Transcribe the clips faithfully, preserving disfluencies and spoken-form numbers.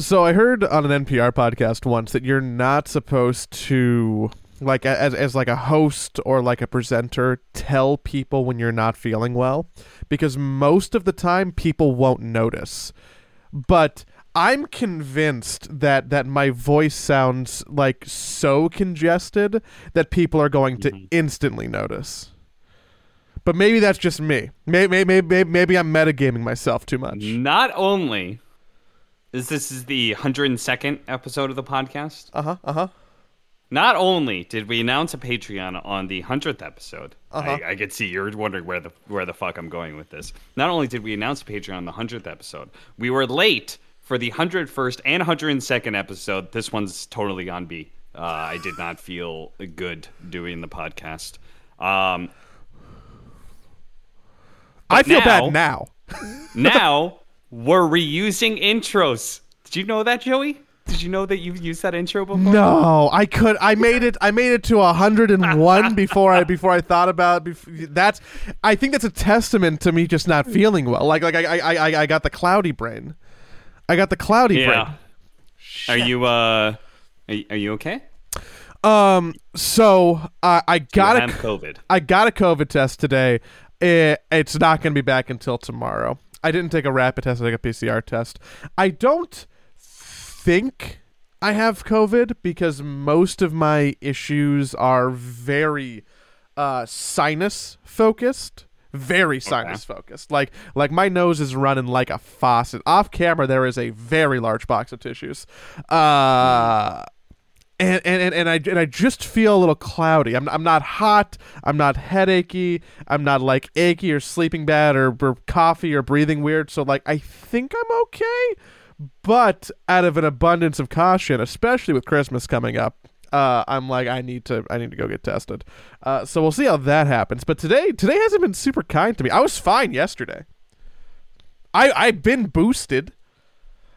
So I heard on an N P R podcast once that you're not supposed to, like, as as like a host or like a presenter, tell people when you're not feeling well, because most of the time people won't notice. But I'm convinced that that my voice sounds like so congested that people are going to mm-hmm. instantly notice. But maybe that's just me. Maybe, maybe, maybe I'm metagaming myself too much. Not only is this is the one hundred second episode of the podcast. Uh-huh, uh-huh. Not only did we announce a Patreon on the one hundredth episode. Uh-huh. I, I could see you're wondering where the where the fuck I'm going with this. Not only did we announce a Patreon on the one hundredth episode, we were late for the one hundred first and one hundred second episode. This one's totally on me. Uh, I did not feel good doing the podcast. Um, I feel now, bad now. Now we're reusing intros. Did you know that, Joey? Did you know that you've used that intro before? No, I could. I made it. I made it to one hundred one before I before I thought about it. That's. I think that's a testament to me just not feeling well. Like like I I I, I got the cloudy brain. I got the cloudy yeah. brain. Shit. Are you uh? Are, are you okay? Um. So uh, I got you a have COVID. I got a COVID test today. It, it's not going to be back until tomorrow. I didn't take a rapid test. I took a P C R test. I don't think I have COVID because most of my issues are very uh, sinus focused. Very sinus okay. focused. Like like my nose is running like a faucet. Off camera, there is a very large box of tissues. Uh, and, and, and I and I just feel a little cloudy. I'm I'm not hot. I'm not headachy. I'm not like achy or sleeping bad or, or coffee or breathing weird. So like I think I'm okay. But out of an abundance of caution, especially with Christmas coming up, Uh, I'm like I need to I need to go get tested, uh, so we'll see how that happens. But today today hasn't been super kind to me. I was fine yesterday. I I've been boosted,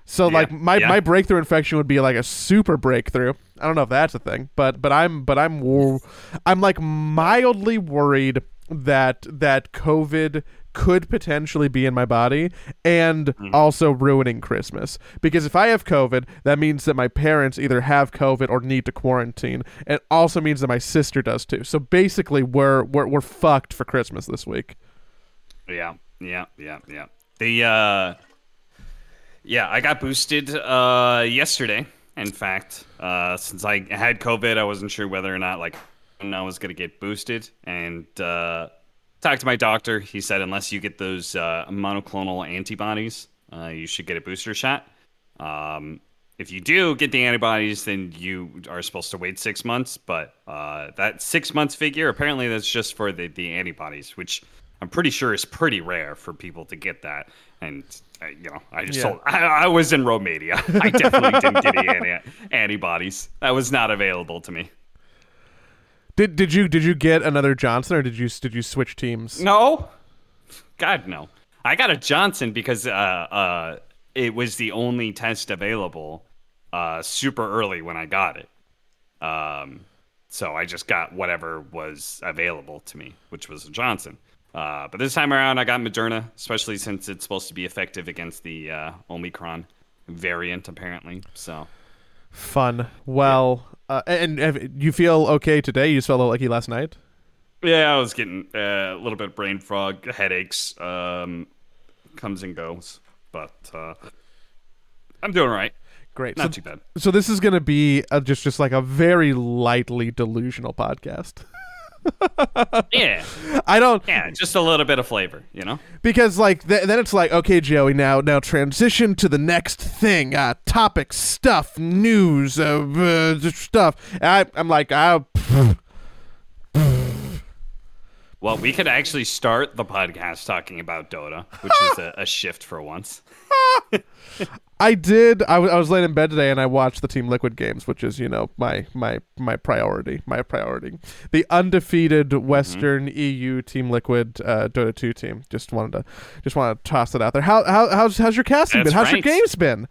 so yeah, like my, yeah. my breakthrough infection would be like a super breakthrough. I don't know if that's a thing, but but I'm but I'm wor- I'm like mildly worried that that COVID could potentially be in my body and mm. also ruining Christmas, because if I have COVID, that means that my parents either have COVID or need to quarantine. It also means that my sister does too. So basically we're we're, we're fucked for Christmas this week. Yeah. Yeah. Yeah. Yeah. The, uh, yeah, I got boosted, uh, yesterday. In fact, uh, since I had COVID, I wasn't sure whether or not like I was going to get boosted, and, uh, talked to my doctor. He said, unless you get those uh, monoclonal antibodies, uh, you should get a booster shot. Um, if you do get the antibodies, then you are supposed to wait six months. But uh, that six months figure, apparently that's just for the, the antibodies, which I'm pretty sure is pretty rare for people to get that. And, uh, you know, I just yeah. told, I, I was in Romania. I definitely didn't get any antibodies. That was not available to me. Did did you did you get another Johnson, or did you did you switch teams? No, God no. I got a Johnson because uh, uh, it was the only test available uh, super early when I got it. Um, so I just got whatever was available to me, which was a Johnson. Uh, but this time around, I got Moderna, especially since it's supposed to be effective against the uh, Omicron variant, apparently. So fun. Well. Yeah. Uh, and, and you feel okay today? You just felt a little icky last night? Yeah, I was getting uh, a little bit of brain fog, headaches, um, comes and goes. But uh, I'm doing all right. Great. Not so, too bad. So this is going to be a, just, just like a very lightly delusional podcast. yeah. I don't... Yeah, just a little bit of flavor, you know? Because like th- then it's like, okay, Joey, now now transition to the next thing. Uh, topic, stuff, news, uh, uh, stuff. I, I'm like, I... Well, we could actually start the podcast talking about Dota, which is a, a shift for once. I did. I, w- I was laying in bed today and I watched the Team Liquid games, which is, you know, my my my priority, my priority. The undefeated Western mm-hmm. E U Team Liquid uh, Dota two team. Just wanted to just want to toss it out there. How how how's how's your casting That's been? How's right. your games been?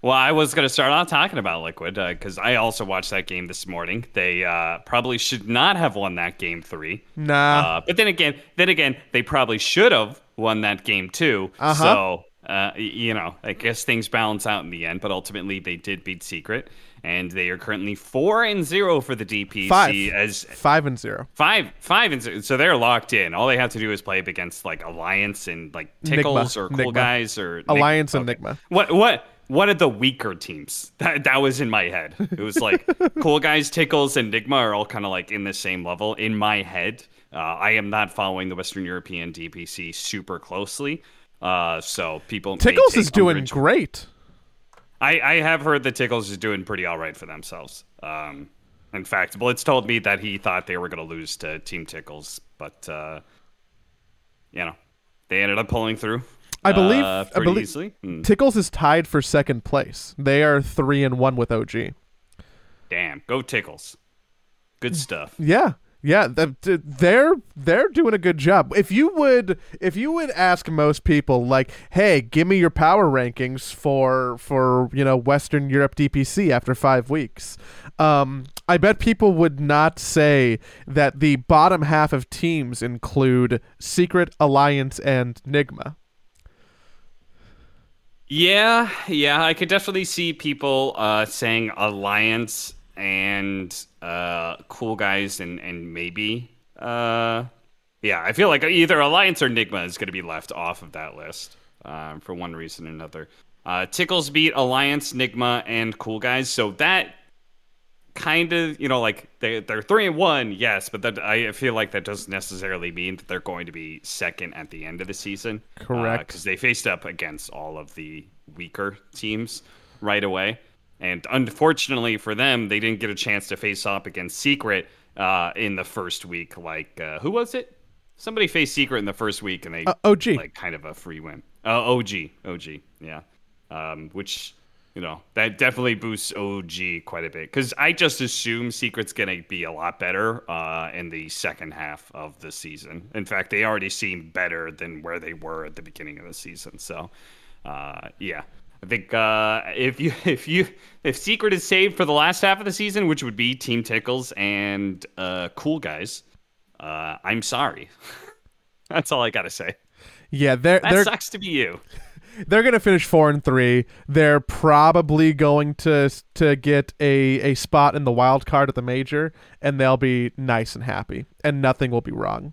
Well, I was going to start off talking about Liquid because uh, I also watched that game this morning. They uh, probably should not have won that game three. Nah. Uh, but then again, then again, they probably should have won that game two. Uh-huh. So. uh, you know, I guess things balance out in the end, but ultimately they did beat Secret, and they are currently four and zero for the D P C. Five, as five and zero. Five, five and zero. So they're locked in. All they have to do is play up against like Alliance and like Tickles Nigma. or Cool Nigma. Guys or Alliance Nig- and okay. Nigma. What? What? What are the weaker teams? That that was in my head. It was like Cool Guys, Tickles, and Nigma are all kind of like in the same level in my head. Uh, I am not following the Western European D P C super closely. Uh, so people Tickles is doing great. I, I have heard that Tickles is doing pretty all right for themselves. Um, in fact, Blitz told me that he thought they were going to lose to Team Tickles, but uh, you know, they ended up pulling through. I believe, uh, I believe easily. Mm. Tickles is tied for second place. They are three and one with O G. Damn, go Tickles! Good stuff. Yeah. Yeah, they're they're doing a good job. If you would if you would ask most people, like, hey, give me your power rankings for for you know Western Europe D P C after five weeks, um, I bet people would not say that the bottom half of teams include Secret, Alliance, and Nigma. Yeah, yeah, I could definitely see people uh, saying Alliance and uh Cool Guys and and maybe uh yeah I feel like either Alliance or Nigma is going to be left off of that list um for one reason or another. uh Tickles beat Alliance, Nigma, and Cool Guys, so that kind of, you know, like they, they're three and one, yes, but that I feel like that doesn't necessarily mean that they're going to be second at the end of the season. Correct, because uh, they faced up against all of the weaker teams right away. And unfortunately for them, they didn't get a chance to face off against Secret uh, in the first week. Like, uh, who was it? Somebody faced Secret in the first week, and they uh, O G like kind of a free win. Uh, O G, O G, yeah. Um, which, you know, that definitely boosts O G quite a bit, because I just assume Secret's gonna be a lot better uh, in the second half of the season. In fact, they already seem better than where they were at the beginning of the season. So, uh, yeah. I think uh, if you if you if Secret is saved for the last half of the season, which would be Team Tickles and uh, Cool Guys, uh, I'm sorry. That's all I gotta say. Yeah, they're, that they're, sucks to be you. They're gonna finish four and three. They're probably going to to get a, a spot in the wild card at the major, and they'll be nice and happy, and nothing will be wrong.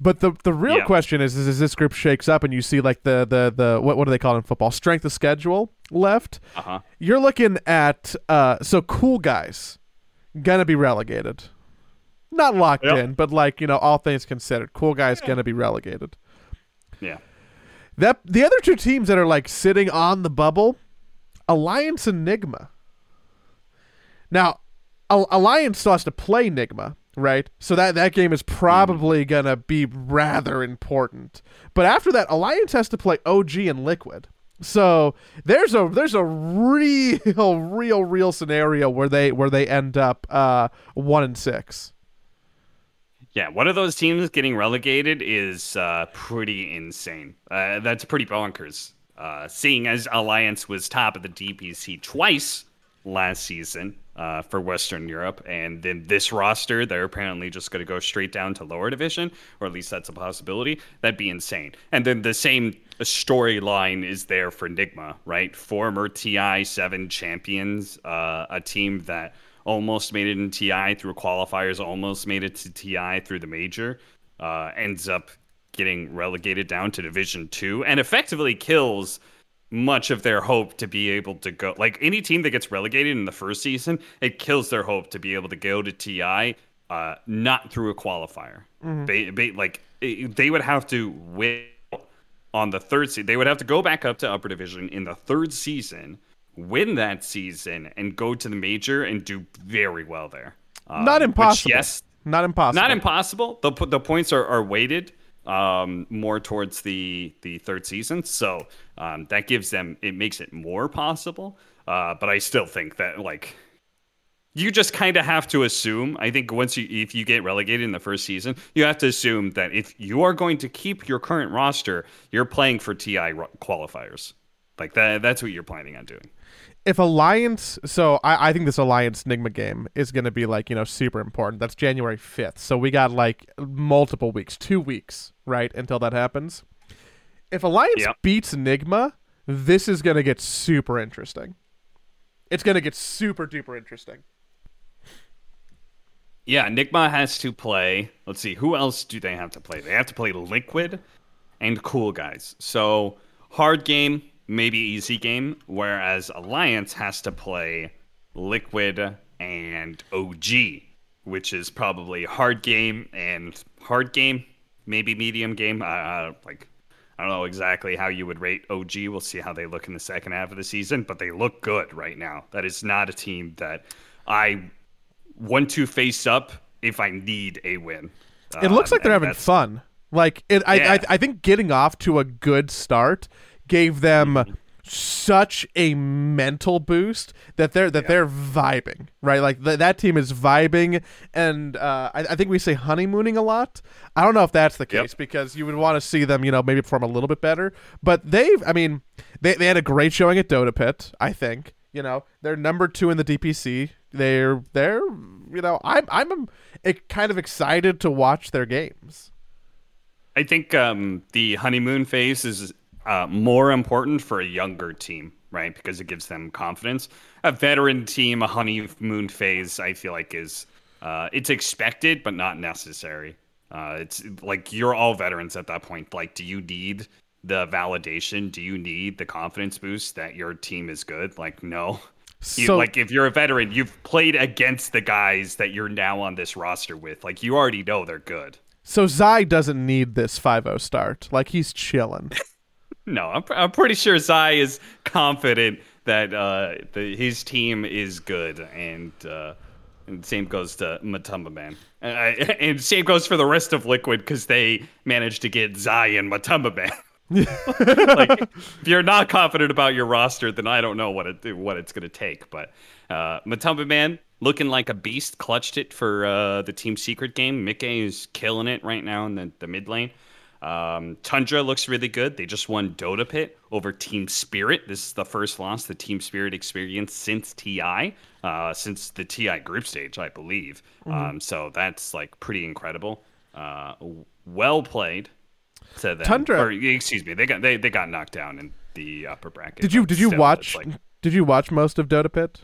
But the the real yeah. question is, is, is this group shakes up and you see like the, the, the what what do they call it in football? Strength of schedule left. Uh-huh. You're looking at uh, so Cool Guys gonna be relegated. Not locked yep. in, but like, you know, all things considered, Cool Guys yeah. gonna be relegated. Yeah. That the other two teams that are like sitting on the bubble, Alliance and Nigma. Now, Al- Alliance still has to play Nigma. Right, so that, that game is probably gonna be rather important. But after that, Alliance has to play O G and Liquid. So there's a there's a real, real, real scenario where they where they end up uh, one and six. Yeah, one of those teams getting relegated is uh, pretty insane. Uh, that's pretty bonkers. Uh, seeing as Alliance was top of the D P C twice last season. Uh, for Western Europe, and then this roster, they're apparently just going to go straight down to lower division, or at least that's a possibility. That'd be insane. And then the same storyline is there for Nigma, right? Former T I seven champions, uh, a team that almost made it in T I through qualifiers, almost made it to T I through the major, uh, ends up getting relegated down to Division two, and effectively kills much of their hope to be able to go, like any team that gets relegated in the first season, it kills their hope to be able to go to T I, uh, not through a qualifier. Mm-hmm. They, they, like it, they would have to win on the third season. They would have to go back up to upper division in the third season, win that season, and go to the major and do very well there. Um, not impossible. Which, yes, not impossible. Not impossible. The the points are, are weighted um more towards the the third season, so um that gives them, it makes it more possible, uh but I still think that like you just kind of have to assume, I think once you if you get relegated in the first season, you have to assume that if you are going to keep your current roster, you're playing for T I qualifiers. Like that that's what you're planning on doing. If Alliance, so I, I think this Alliance Nigma game is going to be like, you know, super important. That's January fifth. So we got like multiple weeks, two weeks, right, until that happens. if Alliance yep. beats Nigma, this is going to get super interesting. It's going to get super duper interesting. Yeah, Nigma has to play. Let's see, who else do they have to play? They have to play Liquid and Cool Guys. So hard game, maybe easy game, whereas Alliance has to play Liquid and O G, which is probably hard game and hard game, maybe medium game. Uh, like, I don't know exactly how you would rate O G. We'll see how they look in the second half of the season, but they look good right now. That is not a team that I want to face up if I need a win. It looks um, like they're having fun. Like, it, I, yeah. I, I think getting off to a good start gave them mm-hmm. such a mental boost that they're that yeah. they're vibing, right? Like th- that team is vibing, and uh, I, I think we say honeymooning a lot. I don't know if that's the case yep. because you would want to see them, you know, maybe perform a little bit better. But they've, I mean, they they had a great showing at Dota Pit. I think you know they're number two in the D P C. They're they're you know I'm I'm kind of excited to watch their games. I think um, the honeymoon phase is uh, more important for a younger team, right? Because it gives them confidence. A veteran team, a honeymoon phase, I feel like is uh, it's expected but not necessary. Uh, it's like you're all veterans at that point. Like, do you need the validation? Do you need the confidence boost that your team is good? Like, no. So, you, like, if you're a veteran, you've played against the guys that you're now on this roster with. Like, you already know they're good. So Zai doesn't need this five oh start. Like, he's chilling. No, I'm I'm pretty sure Zai is confident that uh, the, his team is good, and uh, and same goes to MATUMBAMAN, and, I, and same goes for the rest of Liquid because they managed to get Zai and MATUMBAMAN. Like, if you're not confident about your roster, then I don't know what it what it's gonna take. But uh, MATUMBAMAN, looking like a beast, clutched it for uh, the Team Secret game. Mikkei is killing it right now in the, the mid lane. Um, Tundra looks really good. They just won Dota Pit over Team Spirit. This is the first loss the Team Spirit experienced since T I, uh, since the T I group stage, I believe. Mm-hmm. Um, so that's like pretty incredible. Uh, well played to them. Tundra, or, excuse me, they got they, they got knocked down in the upper bracket. Did you did you watch like, did you watch most of Dota Pit?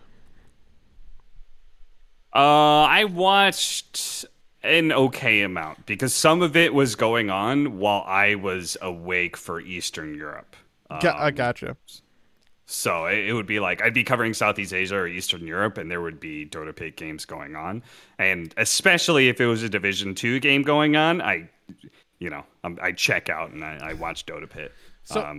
Uh, I watched an okay amount because some of it was going on while I was awake for Eastern Europe. Um, I gotcha. So it would be like I'd be covering Southeast Asia or Eastern Europe, and there would be Dota Pit games going on, and especially if it was a Division Two game going on, I, you know, I'm, I check out and I, I watch Dota Pit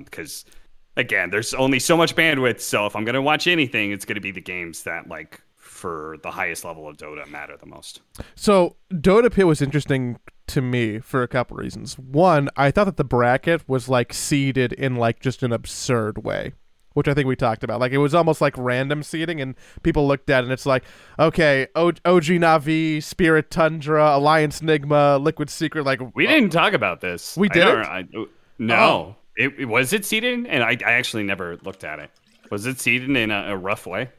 because, um, again, there's only so much bandwidth. So if I'm gonna watch anything, it's gonna be the games that like. For the highest level of Dota matter the most. So Dota Pit was interesting to me for a couple reasons. One, I thought that the bracket was like seeded in like just an absurd way, which I think we talked about. Like it was almost like random seeding, and people looked at it and it's like, okay, O G Na'Vi, Spirit Tundra, Alliance Nigma, Liquid Secret. Like we whoa. didn't talk about this. We did. I I, no, oh. it was it seeded, and I, I actually never looked at it. Was it seeded in a, a rough way?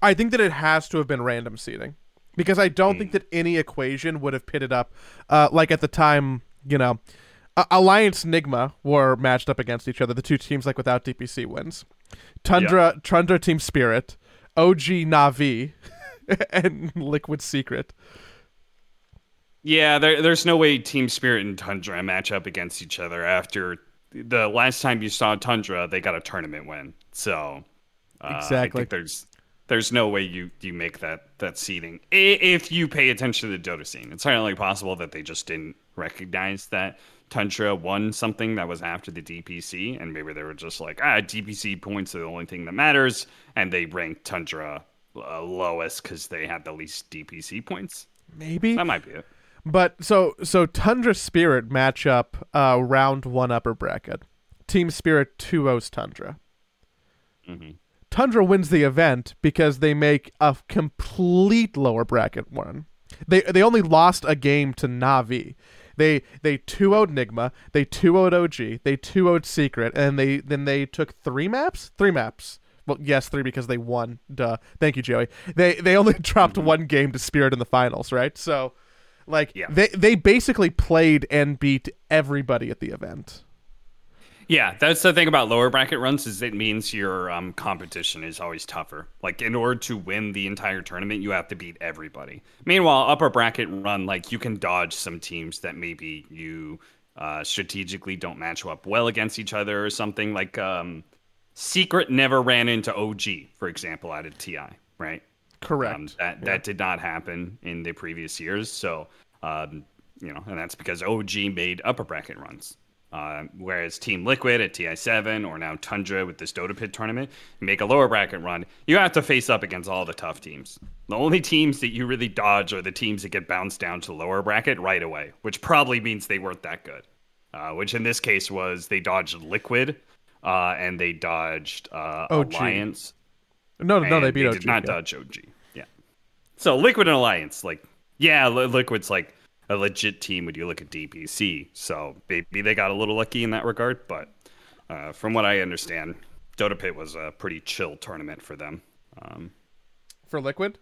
I think that it has to have been random seeding because I don't mm. think that any equation would have pitted up uh, like at the time, you know, uh, Alliance Nigma were matched up against each other. The two teams like without D P C wins. Tundra, yeah. Tundra Team Spirit, O G Na'Vi, and Liquid Secret. Yeah, there, there's no way Team Spirit and Tundra match up against each other after the last time you saw Tundra, they got a tournament win. So uh, exactly. I think there's... There's no way you, you make that, that seeding if you pay attention to the Dota scene. It's entirely possible that they just didn't recognize that Tundra won something that was after the D P C, and maybe they were just like, ah, D P C points are the only thing that matters, and they ranked Tundra uh, lowest because they had the least D P C points. Maybe. That might be it. But so, so Tundra Spirit matchup uh, round one upper bracket. Team Spirit two ohs Tundra. Mm-hmm. Tundra wins the event because they make a complete lower bracket run. They they only lost a game to Na'Vi. They they two oh'd Nigma, they two oh'd O G, they two oh'd Secret, and they then they took three maps? Three maps. Well, yes, three because they won. Duh. Thank you, Joey. They they only dropped mm-hmm. one game to Spirit in the finals, right? So, like, yeah. they, they basically played and beat everybody at the event. Yeah, that's the thing about lower bracket runs is it means your um, competition is always tougher. Like, in order to win the entire tournament, you have to beat everybody. Meanwhile, upper bracket run, like, you can dodge some teams that maybe you uh, strategically don't match up well against each other or something. Like, um, Secret never ran into O G, for example, out of T I, right? Correct. Um, that, yeah. that did not happen in the previous years. So, um, you know, and that's because O G made upper bracket runs. Uh, whereas Team Liquid at T I seven or now Tundra with this Dota Pit tournament make a lower bracket run, you have to face up against all the tough teams. The only teams that you really dodge are the teams that get bounced down to lower bracket right away, which probably means they weren't that good, uh, which in this case was they dodged Liquid uh, and they dodged uh, Alliance. No, no, they beat O G. They did not yeah. dodge O G. Yeah. So Liquid and Alliance, like, yeah, Liquid's like a legit team when you look at D P C, so maybe they got a little lucky in that regard, but uh, from what I understand, Dota Pit was a pretty chill tournament for them. Um, for Liquid?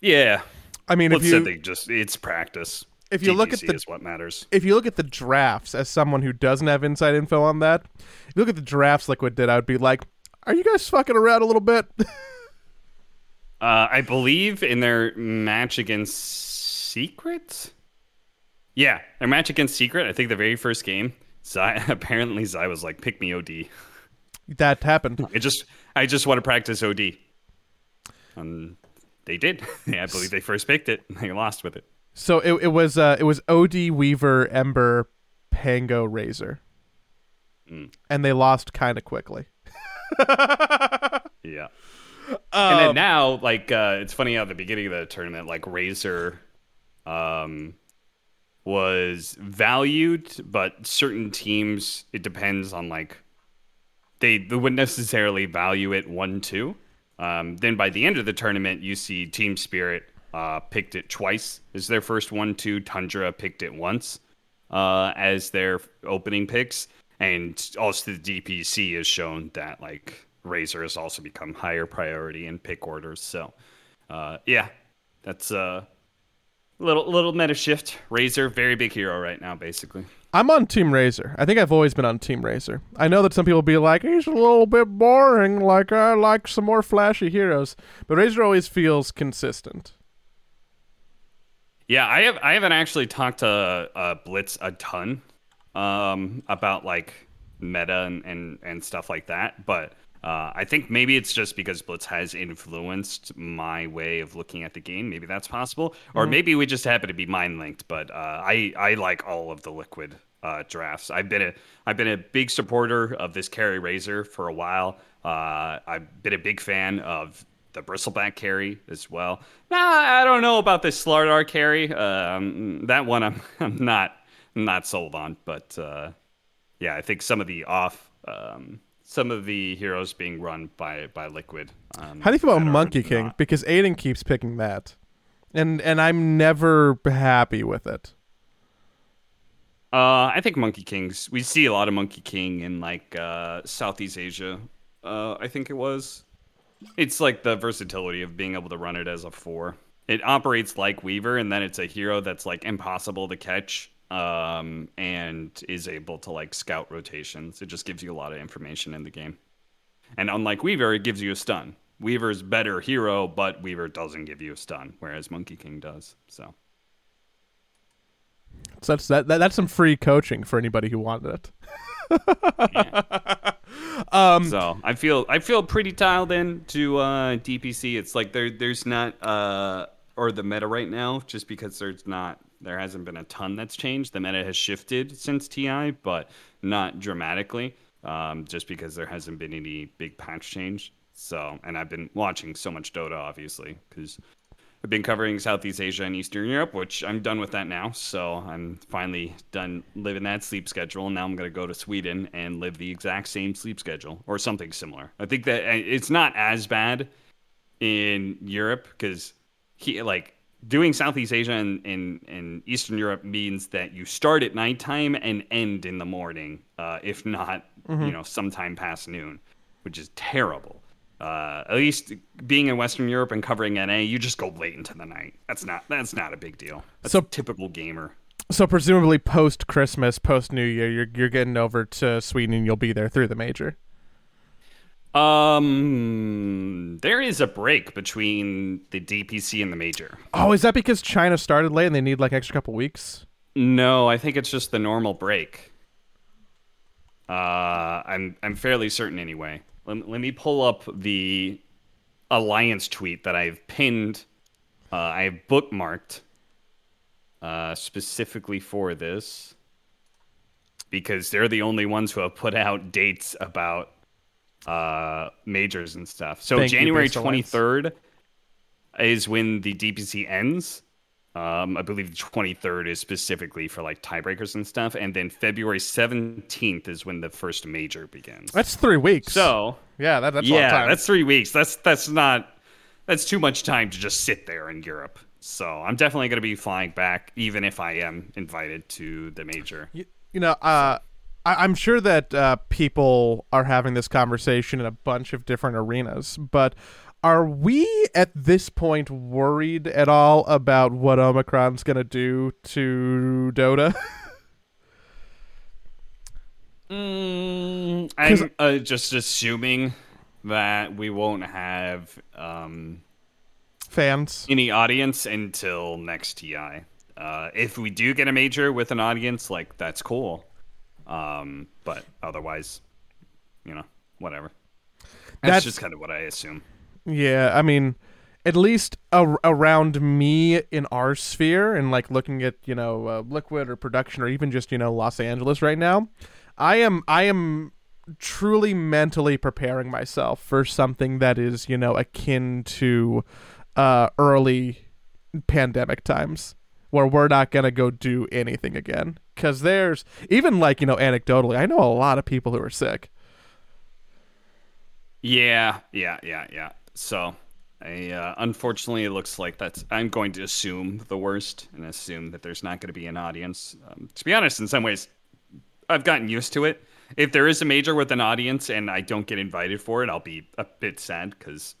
Yeah. I mean, well, if you... They just, it's practice. If you D P C look at the, is what matters. If you look at the drafts, as someone who doesn't have inside info on that, if you look at the drafts Liquid did, I would be like, are you guys fucking around a little bit? uh, I believe in their match against Secret? Yeah, their match against Secret, I think the very first game, Zai, apparently Zai was like, pick me O D. That happened. I just I just want to practice O D. And they did. Yeah, I believe they first picked it, and they lost with it. So it it was uh, it was O D, Weaver, Ember, Pango, Razor. Mm. And they lost kind of quickly. Yeah. Um, and then now, like, uh, it's funny how at the beginning of the tournament, like, Razor... Um, was valued, but certain teams, it depends on, like, they, they wouldn't necessarily value it one two. Um, then by the end of the tournament, you see Team Spirit uh, picked it twice as their first one two. Tundra picked it once uh, as their opening picks. And also the D P C has shown that, like, Razor has also become higher priority in pick orders. So, uh, yeah, that's... Uh, Little little meta shift. Razor, very big hero right now, basically. I'm on Team Razor. I think I've always been on Team Razor. I know that some people be like, he's a little bit boring, like I like some more flashy heroes. But Razor always feels consistent. Yeah, I have I haven't actually talked to uh, Blitz a ton um, about like meta and, and, and stuff like that, but Uh, I think maybe it's just because Blitz has influenced my way of looking at the game. Maybe that's possible. Or mm-hmm. maybe we just happen to be mind-linked. But uh, I, I like all of the Liquid uh, drafts. I've been, a, I've been a big supporter of this carry Razor for a while. Uh, I've been a big fan of the Bristleback carry as well. Nah, I don't know about this Slardar carry. Um, that one I'm, I'm not not sold on. But uh, yeah, I think some of the off... Um, Some of the heroes being run by by Liquid. Um, How do you feel about Monkey King? Not. Because Aiden keeps picking that, and and I'm never happy with it. Uh, I think Monkey King's. We see a lot of Monkey King in like uh, Southeast Asia. Uh, I think it was. It's like the versatility of being able to run it as a four. It operates like Weaver, and then it's a hero that's like impossible to catch. Um and is able to like scout rotations. It just gives you a lot of information in the game, and unlike Weaver, it gives you a stun. Weaver's better hero, but Weaver doesn't give you a stun, whereas Monkey King does. So, so that's that, that that's some free coaching for anybody who wanted it. Yeah. Um, so I feel I feel pretty tiled in to uh, D P C. It's like there there's not uh or the meta right now, just because there's not. There hasn't been a ton that's changed. The meta has shifted since T I, but not dramatically, um, just because there hasn't been any big patch change. So, and I've been watching so much Dota, obviously, because I've been covering Southeast Asia and Eastern Europe, which I'm done with that now. So I'm finally done living that sleep schedule. Now I'm going to go to Sweden and live the exact same sleep schedule or something similar. I think that it's not as bad in Europe because he like... Doing Southeast Asia and, and, and Eastern Europe means that you start at nighttime and end in the morning, uh, if not, mm-hmm. you know, sometime past noon, which is terrible. Uh, at least being in Western Europe and covering N A, you just go late into the night. That's not that's not a big deal. That's so, a typical gamer. So presumably post Christmas, post New Year, you're you're getting over to Sweden and you'll be there through the major. Um, there is a break between the D P C and the major. Oh, is that because China started late and they need like extra couple weeks? No, I think it's just the normal break. Uh, I'm I'm fairly certain anyway. Let, let me pull up the Alliance tweet that I've pinned. Uh, I've bookmarked uh, specifically for this because they're the only ones who have put out dates about uh, majors and stuff. So Thank January twenty-third is when the D P C ends. Um, I believe the twenty-third is specifically for like tiebreakers and stuff. And then February seventeenth is when the first major begins. That's three weeks. So yeah, that, that's yeah, a long time. that's three weeks. That's, that's not, that's too much time to just sit there in Europe. So I'm definitely going to be flying back, even if I am invited to the major. You, you know, uh, I, I'm sure that uh, people are having this conversation in a bunch of different arenas, but are we at this point worried at all about what Omicron's going to do to Dota? mm, I'm uh, just assuming that we won't have um, fans, any audience until next T I. Uh, if we do get a major with an audience, like that's cool. Um, but otherwise, you know, whatever. That's, that's just kind of what I assume. Yeah, I mean, at least a- around me in our sphere and, like, looking at, you know, uh, Liquid or Production or even just, you know, Los Angeles right now, I am I am truly mentally preparing myself for something that is, you know, akin to uh, early pandemic times where we're not going to go do anything again. Because there's, even, like, you know, anecdotally, I know a lot of people who are sick. Yeah, yeah, yeah, yeah. So, I, uh, unfortunately, it looks like that's. I'm going to assume the worst and assume that there's not going to be an audience. Um, to be honest, in some ways, I've gotten used to it. If there is a major with an audience and I don't get invited for it, I'll be a bit sad because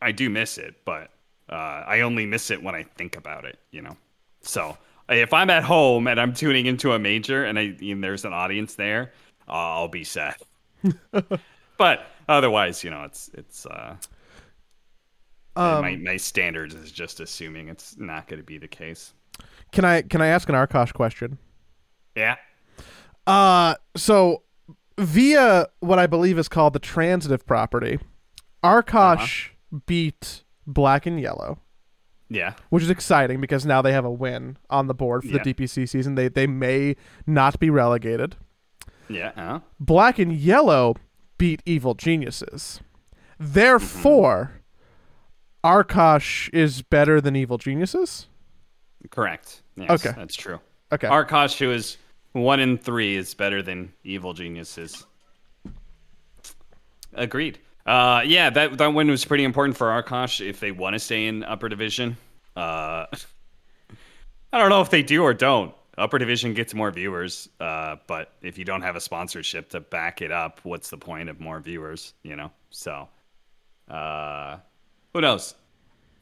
I do miss it, but uh, I only miss it when I think about it, you know? So, if I'm at home and I'm tuning into a major and, I, and there's an audience there, uh, I'll be sad. But otherwise, you know, it's. it's uh, Um, my my standards is just assuming it's not going to be the case. Can I can I ask an Arkosh question? Yeah. Uh, so via what I believe is called the transitive property, Arkosh uh-huh. beat Black and Yellow. Yeah. Which is exciting because now they have a win on the board for yeah. the D P C season. They they may not be relegated. Yeah. Uh-huh. Black and Yellow beat Evil Geniuses. Therefore. Mm-hmm. Arkosh is better than Evil Geniuses? Correct. Yes, okay. That's true. Okay. Arkosh, who is one in three, is better than Evil Geniuses. Agreed. Uh, yeah, that, that win was pretty important for Arkosh if they want to stay in Upper Division. Uh, I don't know if they do or don't. Upper Division gets more viewers, uh, but if you don't have a sponsorship to back it up, what's the point of more viewers? You know? So... Uh, Who knows?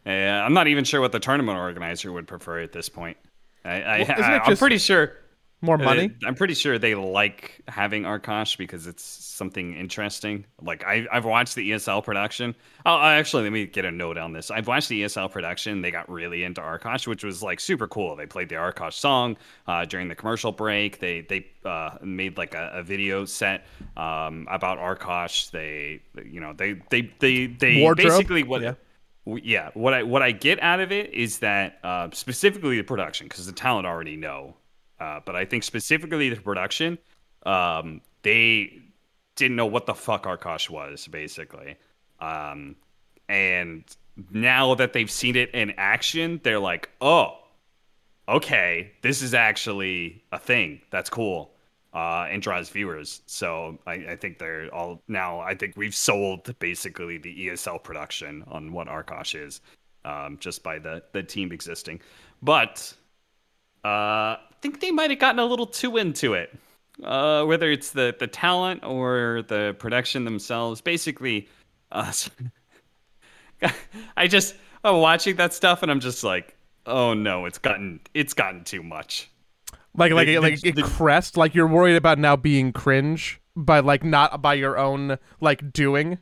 Uh, I'm not even sure what the tournament organizer would prefer at this point. I, I, well, I, I'm pretty sure more money. Uh, I'm pretty sure they like having Arkosh because it's something interesting. Like I, I've watched the E S L production. Oh, actually, let me get a note on this. I've watched the E S L production. They got really into Arkosh, which was like super cool. They played the Arkosh song uh, during the commercial break. They they uh, made like a, a video set um, about Arkosh. They you know they they they they Wardrobe? basically what. Yeah. Yeah, what I what I get out of it is that uh, specifically the production, because the talent already know, uh, but I think specifically the production, um, they didn't know what the fuck Arkosh was, basically. Um, and now that they've seen it in action, they're like, oh, okay, this is actually a thing. That's cool. Uh, and draws viewers. So I, I think they're all now. I think we've sold basically the E S L production on what Arkosh is, um, just by the, the team existing. But uh, I think they might have gotten a little too into it, uh, whether it's the, the talent or the production themselves. Basically, uh, I just I'm watching that stuff and I'm just like, oh no, it's gotten it's gotten too much. Like like they, like they, a crest. Like you're worried about now being cringe by like not by your own like doing.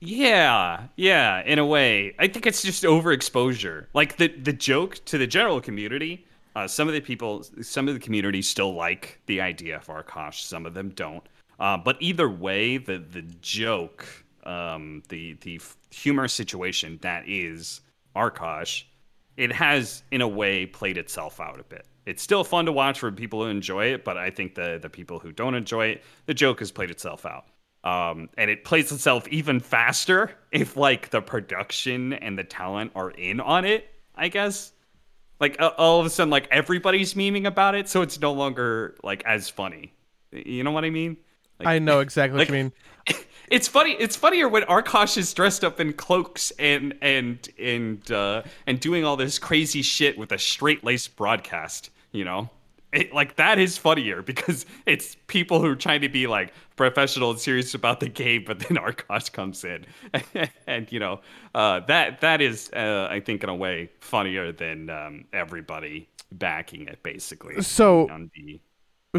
Yeah, yeah, in a way. I think it's just overexposure. Like the the joke to the general community. Uh, some of the people, some of the community still like the idea of Arkosh. Some of them don't. Uh, but either way, the the joke, um, the the humor situation that is Arkosh, it has in a way played itself out a bit. It's still fun to watch for people who enjoy it, but I think the the people who don't enjoy it, the joke has played itself out. Um, and it plays itself even faster if like the production and the talent are in on it, I guess. Like uh, all of a sudden, like everybody's memeing about it, so it's no longer like as funny. You know what I mean? Like, I know exactly like, what you mean. It's funny. It's funnier when Arkosh is dressed up in cloaks and and and uh, and doing all this crazy shit with a straight-laced broadcast. You know, it, like that is funnier because it's people who are trying to be like professional and serious about the game, but then Arkosh comes in, and, and you know uh, that that is, uh, I think, in a way, funnier than um, everybody backing it basically. So, on the,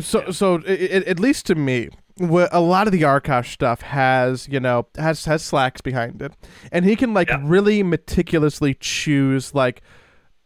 so, yeah. so it, at least to me. A lot of the Arkosh stuff has, you know, has has slacks behind it, and he can like yeah. really meticulously choose like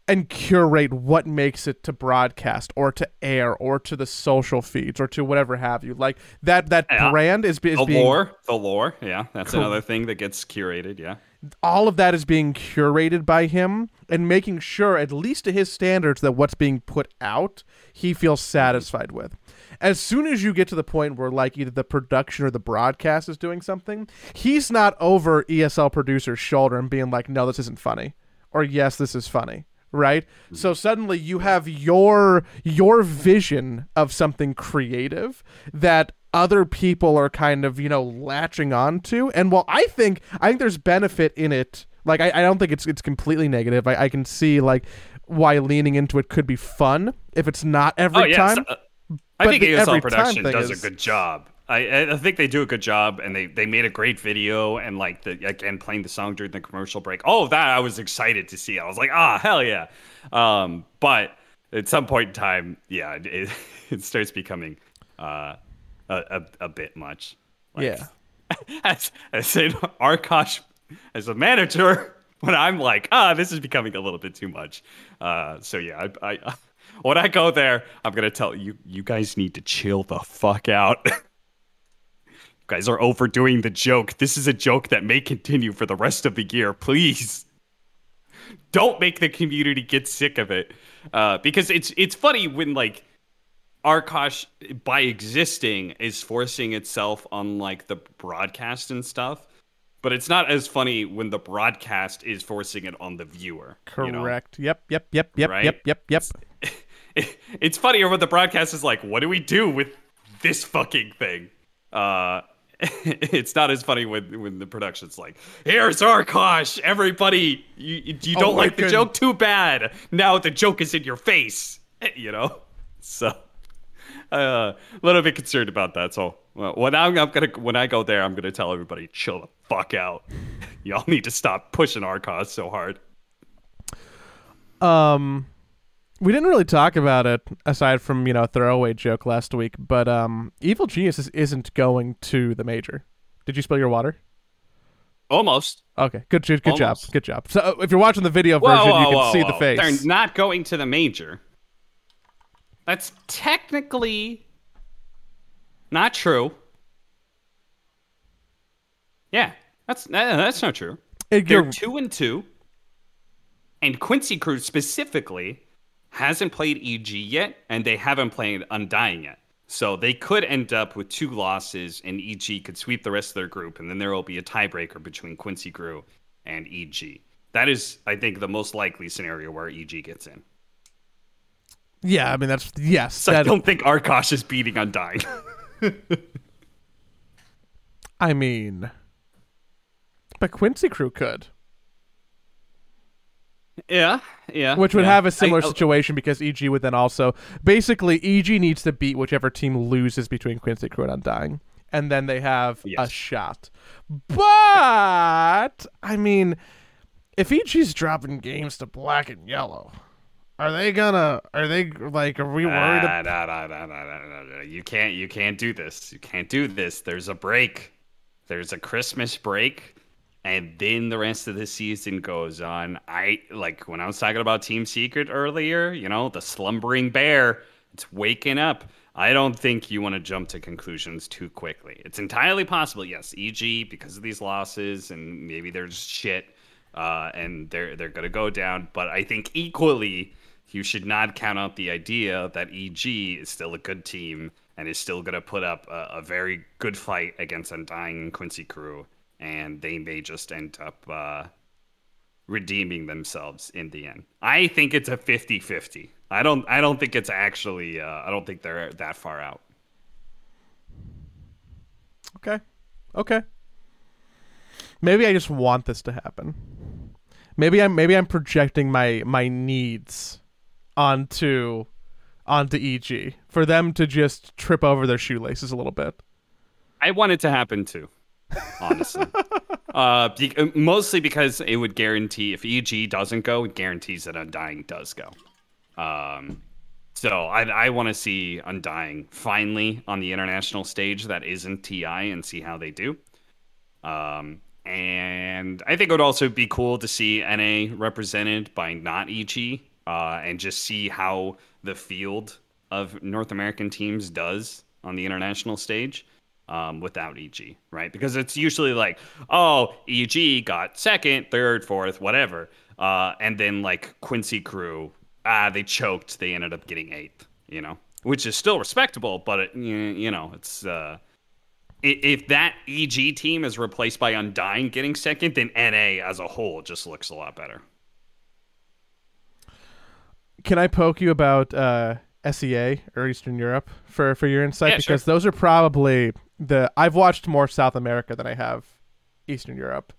and curate what makes it to broadcast or to air or to the social feeds or to whatever have you. Like that that yeah. brand is, is the being, lore, the lore. Yeah, that's cool. Another thing that gets curated. Yeah, all of that is being curated by him and making sure, at least to his standards, that what's being put out he feels satisfied with. As soon as you get to the point where, like, either the production or the broadcast is doing something, he's not over E S L producer's shoulder and being like, no, this isn't funny, or yes, this is funny, right? Mm-hmm. So suddenly you have your your vision of something creative that other people are kind of, you know, latching onto. And while I think I think there's benefit in it, like, I, I don't think it's it's completely negative. I, I can see, like, why leaning into it could be fun if it's not every oh, yeah, time. So, uh- I but think E S L Production does is... a good job. I, I think they do a good job, and they, they made a great video, and like the again playing the song during the commercial break. All of that I was excited to see. I was like, ah, hell yeah! Um, but at some point in time, yeah, it, it starts becoming uh, a, a a bit much. Like, yeah, as as an Arkosh, as a manager, when I'm like, ah, this is becoming a little bit too much. Uh, so yeah, I. I, I When I go there, I'm going to tell you, you guys need to chill the fuck out. You guys are overdoing the joke. This is a joke that may continue for the rest of the year. Please don't make the community get sick of it. Uh, because it's it's funny when, like, Arkosh, by existing, is forcing itself on, like, the broadcast and stuff. But it's not as funny when the broadcast is forcing it on the viewer. Correct. You know? Yep, yep, yep, yep, right? yep, yep, yep. It's, it, it's funnier when the broadcast is like, what do we do with this fucking thing? Uh, it's not as funny when, when the production's like, here's Arkosh, everybody. You, you don't oh like goodness. the joke? Too bad. Now the joke is in your face. You know? So, a uh, little bit concerned about that, so. Well, when I'm, I'm gonna when I go there, I'm gonna tell everybody, chill the fuck out. Y'all need to stop pushing Arkosh so hard. Um, we didn't really talk about it aside from, you know, a throwaway joke last week, but um, Evil Geniuses isn't going to the major. Did you spill your water? Almost. Okay. Good. Good. Good job. Good job. So if you're watching the video version, whoa, whoa, you can whoa, see whoa. the face. They're not going to the major. That's technically. Not true. Yeah, that's that's not true. It, They're two and two, and Quincy Crew specifically hasn't played E G yet, and they haven't played Undying yet. So they could end up with two losses, and E G could sweep the rest of their group, and then there will be a tiebreaker between Quincy Crew and E G. That is, I think, the most likely scenario where E G gets in. Yeah, I mean that's yes. So that... I don't think Arkosh is beating Undying. I mean, but Quincy Crew could. Yeah, yeah. Which would yeah. have a similar I, situation because E G would then also basically E G needs to beat whichever team loses between Quincy Crew and Undying, and then they have yes. a shot. But I mean, if E G's dropping games to Black and Yellow, Are they gonna? Are they like? Are we worried? Uh, about... no, no, no, no, no, no, no! You can't! You can't do this! You can't do this! There's a break. There's a Christmas break, and then the rest of the season goes on. I like when I was talking about Team Secret earlier. You know, the slumbering bear. It's waking up. I don't think you want to jump to conclusions too quickly. It's entirely possible. Yes, E G because of these losses, and maybe there's shit, uh, and they're they're gonna go down. But I think equally. You should not count out the idea that E G is still a good team and is still going to put up a, a very good fight against Undying and Quincy Crew, and they may just end up uh, redeeming themselves in the end. I think it's a fifty-fifty. I don't I don't think it's actually... Uh, I don't think they're that far out. Okay. Okay. Maybe I just want this to happen. Maybe I'm maybe I'm projecting my my needs... onto onto E G for them to just trip over their shoelaces a little bit. I want it to happen too, honestly. uh, be- mostly because it would guarantee if E G doesn't go, it guarantees that Undying does go. Um, so I I want to see Undying finally on the international stage that isn't T I and see how they do. Um, and I think it would also be cool to see N A represented by not E G. Uh, and just see how the field of North American teams does on the international stage um, without E G, right? Because it's usually like, oh, E G got second, third, fourth, whatever. Uh, and then like Quincy Crew, ah, they choked. They ended up getting eighth, you know, which is still respectable. But, it, you know, it's uh, if that E G team is replaced by Undying getting second, then N A as a whole just looks a lot better. Can I poke you about uh, S E A or Eastern Europe for, for your insight? Yeah, because sure. Those are probably the... I've watched more South America than I have Eastern Europe.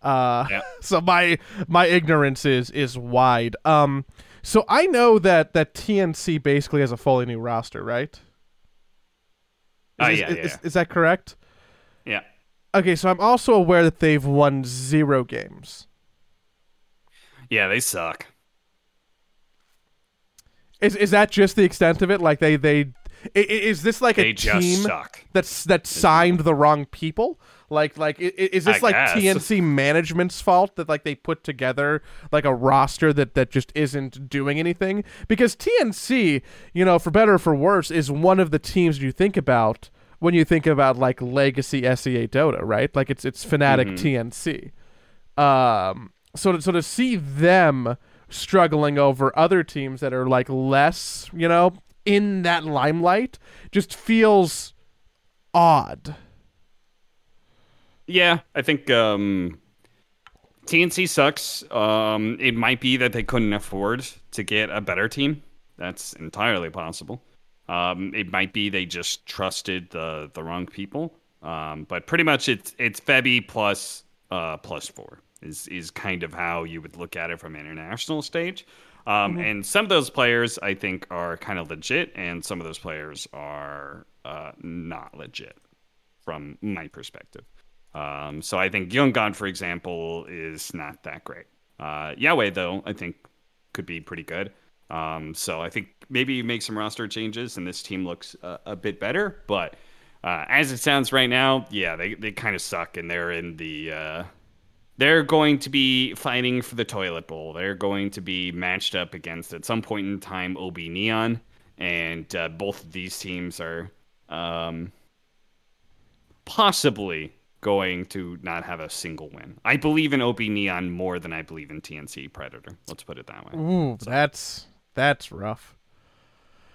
Uh, yeah. So my my ignorance is is wide. Um, so I know that, that T N C basically has a fully new roster, right? Oh, uh, yeah, is, yeah, is, yeah. Is that correct? Yeah. Okay, so I'm also aware that they've won zero games. Yeah, they suck. Is is that just the extent of it? Like they, they is this like a team that's that signed the wrong people? Like like is this I like guess. T N C management's fault that like they put together like a roster that, that just isn't doing anything? Because T N C, you know, for better or for worse, is one of the teams you think about when you think about like legacy S E A Dota, right? Like it's it's Fnatic mm-hmm. T N C. Um, so to, so to see them struggling over other teams that are like less, you know, in that limelight just feels odd. Yeah, I think um, T N C sucks. Um, it might be that they couldn't afford to get a better team. That's entirely possible. Um, it might be they just trusted the the wrong people. Um, but pretty much it's it's Febby plus uh, plus four. Is is kind of how you would look at it from an international stage. Um, mm-hmm. And some of those players, I think, are kind of legit, and some of those players are uh, not legit from my perspective. Um, so I think Youngod, for example, is not that great. Uh, Yahweh, though, I think could be pretty good. Um, so I think maybe you make some roster changes, and this team looks uh, a bit better. But uh, as it sounds right now, yeah, they, they kind of suck, and they're in the... Uh, They're going to be fighting for the toilet bowl. They're going to be matched up against, at some point in time, O B Neon. And uh, both of these teams are um, possibly going to not have a single win. I believe in O B Neon more than I believe in T N C Predator. Let's put it that way. Ooh, so. that's, that's rough.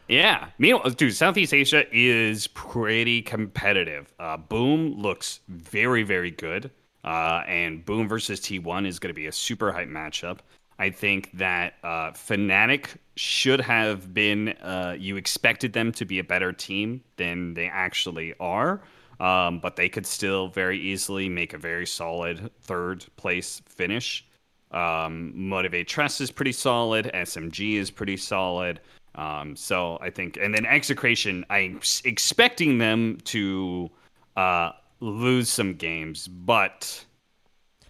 Yeah. Meanwhile, dude, Southeast Asia is pretty competitive. Uh, Boom looks very, very good. Uh, and Boom versus T one is going to be a super hype matchup. I think that uh, Fnatic should have been, uh, you expected them to be a better team than they actually are, um, but they could still very easily make a very solid third place finish. Um, Motivate Tress is pretty solid. S M G is pretty solid. Um, so I think, and then Execration, I'm expecting them to... Uh, lose some games, but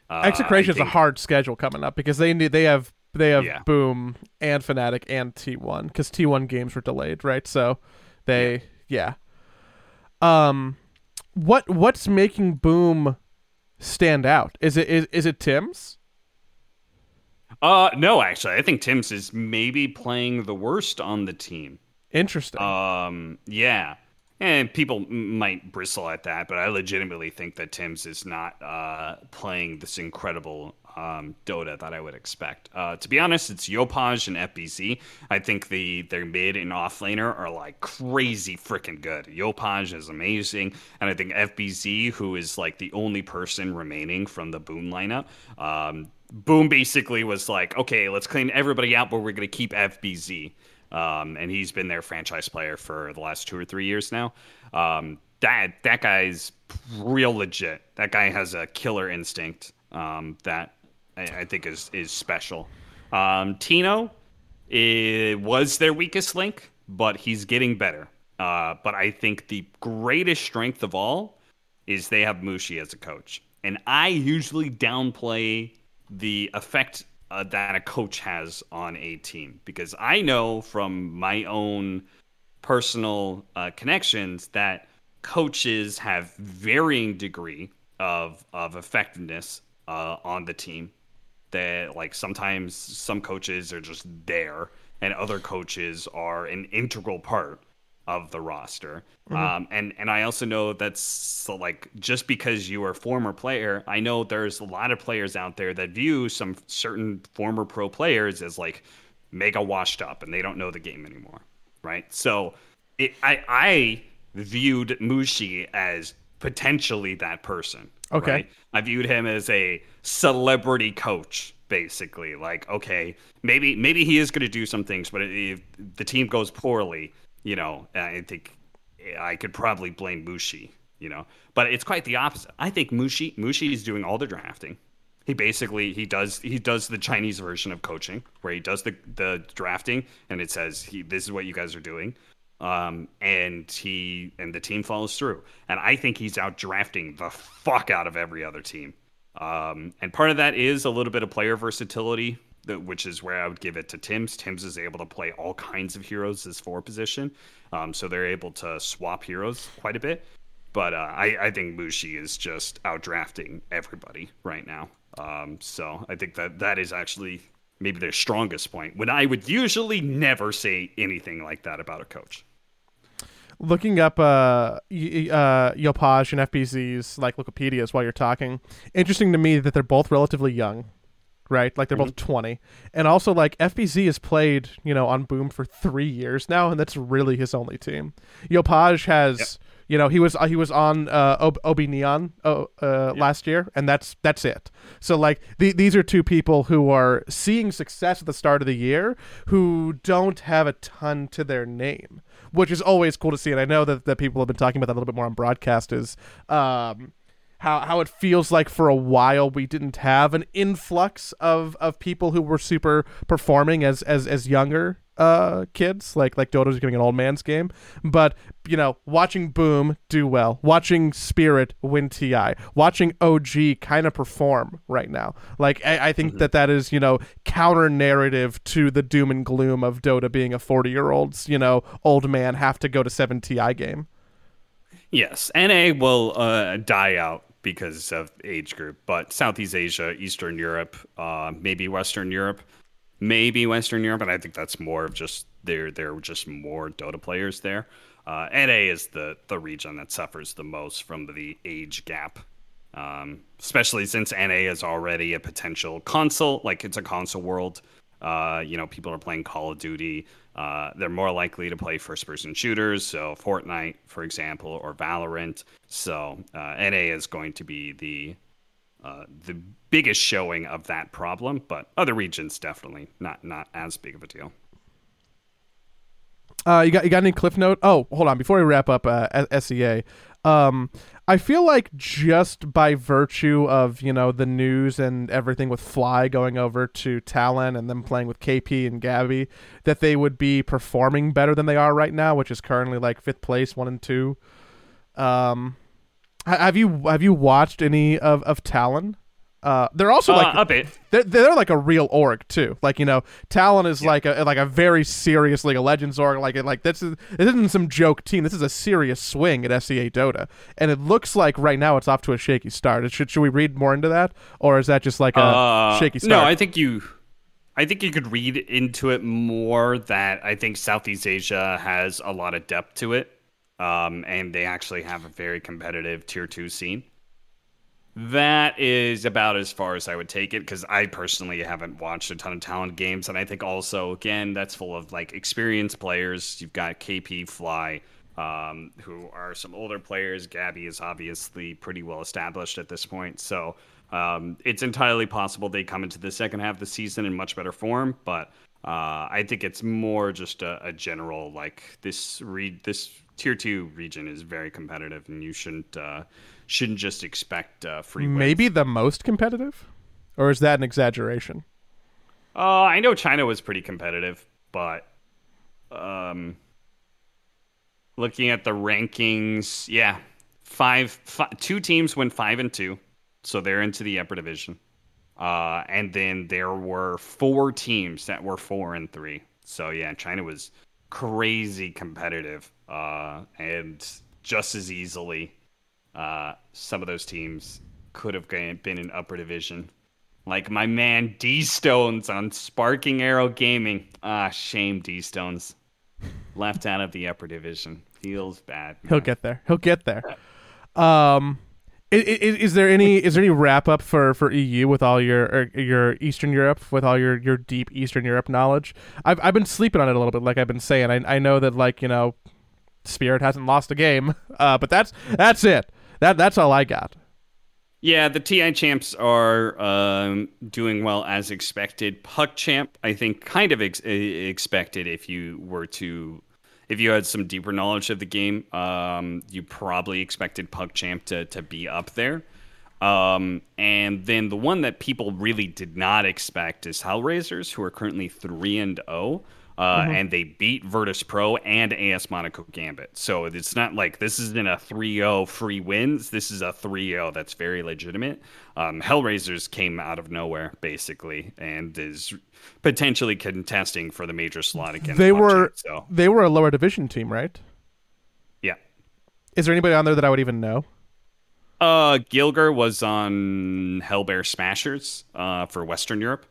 uh, Execration is a hard schedule coming up because they need, they have They have yeah. Boom and Fnatic and T one, because T one games were delayed, right? So they yeah. yeah. Um what what's making Boom stand out? Is it is, is it Tim's? Uh no, actually. I think Tim's is maybe playing the worst on the team. Interesting. Um yeah. And people might bristle at that, but I legitimately think that Tim's is not uh, playing this incredible um, Dota that I would expect. Uh, to be honest, it's Yopaj and F B Z. I think the their mid and off laner are like crazy freaking good. Yopaj is amazing, and I think F B Z, who is like the only person remaining from the Boom lineup, um, Boom basically was like, okay, let's clean everybody out, but we're going to keep F B Z. Um, and he's been their franchise player for the last two or three years now. Um, that that guy's real legit. That guy has a killer instinct um, that I, I think is is special. Um, Tino it was their weakest link, but he's getting better. Uh, but I think the greatest strength of all is they have Mushi as a coach. And I usually downplay the effect Uh, that a coach has on a team, because I know from my own personal uh, connections that coaches have varying degree of of effectiveness uh, on the team. That like sometimes some coaches are just there, and other coaches are an integral part of the roster. Mm-hmm. Um, and, and I also know that's so like, just because you are a former player, I know there's a lot of players out there that view some certain former pro players as like mega washed up and they don't know the game anymore. Right. So it, I, I viewed Mushi as potentially that person. Okay. Right? I viewed him as a celebrity coach. Basically like, okay, maybe, maybe he is going to do some things, but if the team goes poorly, you know, I think I could probably blame Mushi, you know, but it's quite the opposite. I think Mushi Mushi is doing all the drafting. He basically he does he does the Chinese version of coaching, where he does the, the drafting and it says he, this is what you guys are doing, um, and he and the team follows through. And I think he's out drafting the fuck out of every other team. Um, and part of that is a little bit of player versatility, which is where I would give it to Tim's. Tim's is able to play all kinds of heroes as four position. Um, so they're able to swap heroes quite a bit. But uh, I, I think Mushi is just outdrafting everybody right now. Um, so I think that that is actually maybe their strongest point, when I would usually never say anything like that about a coach. Looking up uh, y- uh, Yopaj and F B Z's like Wikipedias while you're talking, interesting to me that they're both relatively young. Right, like they're both mm-hmm. twenty, and also like F B Z has played, you know, on Boom for three years now, and that's really his only team. Yopaj has, yep. you know, he was he was on uh, O B Neon uh, yep. last year, and that's that's it. So like the, these are two people who are seeing success at the start of the year, who don't have a ton to their name, which is always cool to see. And I know that that people have been talking about that a little bit more on broadcast is. Um, How how it feels like for a while we didn't have an influx of, of people who were super performing as as, as younger uh, kids, like like Dota's giving an old man's game. But you know, watching Boom do well, watching Spirit win T I, watching O G kind of perform right now. Like I, I think mm-hmm. that that is, you know, counter narrative to the doom and gloom of Dota being a forty year old's, you know, old man have to go to seven T I game. Yes, N A will uh, die out because of age group, but Southeast Asia, Eastern Europe, uh, maybe Western Europe, maybe Western Europe, and I think that's more of just there. There were just more Dota players there. Uh, N A is the the region that suffers the most from the age gap, um, especially since N A is already a potential console. Like it's a console world. Uh, you know, people are playing Call of Duty. Uh, they're more likely to play first-person shooters, so Fortnite, for example, or Valorant. So uh, N A is going to be the uh, the biggest showing of that problem, but other regions definitely not not as big of a deal. Uh, you got you got any cliff note? Oh, hold on. Before we wrap up, uh, S E A. Um, I feel like just by virtue of, you know, the news and everything with Fly going over to Talon and them playing with K P and Gabby, that they would be performing better than they are right now, which is currently like fifth place, one and two. Um, have you have you watched any of, of Talon? Uh, they're also uh, like up they're, they're like a real org too. Like, you know, Talon is yeah. like a like a very serious League of Legends org. Like like this is this isn't some joke team. This is a serious swing at S C A Dota, and it looks like right now it's off to a shaky start. Should should we read more into that, or is that just like a uh, shaky start? No, I think you, I think you could read into it more that I think Southeast Asia has a lot of depth to it, um, and they actually have a very competitive tier two scene. That is about as far as I would take it, because I personally haven't watched a ton of Talon games. And I think also, again, that's full of like experienced players. You've got K P, Fly, um, who are some older players. Gabby is obviously pretty well established at this point. So um, it's entirely possible they come into the second half of the season in much better form. But uh, I think it's more just a, a general, like, this re- this tier two region is very competitive, and you shouldn't... Uh, Shouldn't just expect uh, free wins. Maybe the most competitive? Or is that an exaggeration? Uh, I know China was pretty competitive, but um, looking at the rankings, yeah, five, five, two teams went five and two, so they're into the upper division. Uh, and then there were four teams that were four and three. So yeah, China was crazy competitive, uh, and just as easily. Uh, some of those teams could have been in upper division. Like my man D-Stones on Sparking Arrow Gaming. Ah, shame D-Stones. Left out of the upper division. Feels bad, man. He'll get there. He'll get there. Um, is, is there any is there any wrap up for, for E U with all your your Eastern Europe, with all your, your deep Eastern Europe knowledge? I've I've been sleeping on it a little bit, like I've been saying. I I know that, like, you know, Spirit hasn't lost a game, uh, but that's that's it. That that's all I got. Yeah, the T I champs are um, doing well as expected. Puck champ, I think, kind of ex- expected. If you were to, if you had some deeper knowledge of the game, um, you probably expected Puck champ to to be up there. Um, and then the one that people really did not expect is Hellraisers, who are currently three and zero. Uh, mm-hmm. And they beat Virtus Pro and AS Monaco Gambit. So it's not like this isn't a three oh free wins. This is a three oh that's very legitimate. Um, Hellraisers came out of nowhere, basically, and is potentially contesting for the major slot against they were team, so. They were a lower division team, right? Yeah. Is there anybody on there that I would even know? Uh, Gilger was on Hellbear Smashers uh, for Western Europe.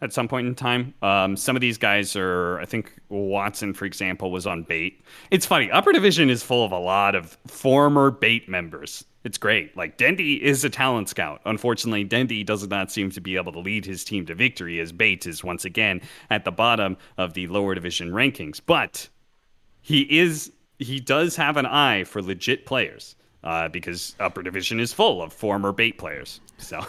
At some point in time, um, some of these guys are, I think Watson, for example, was on BATE. It's funny. Upper Division is full of a lot of former BATE members. It's great. Like, Dendi is a talent scout. Unfortunately, Dendi does not seem to be able to lead his team to victory, as BATE is once again at the bottom of the lower division rankings. But he is he does have an eye for legit players. Uh, because upper division is full of former BATE players. So,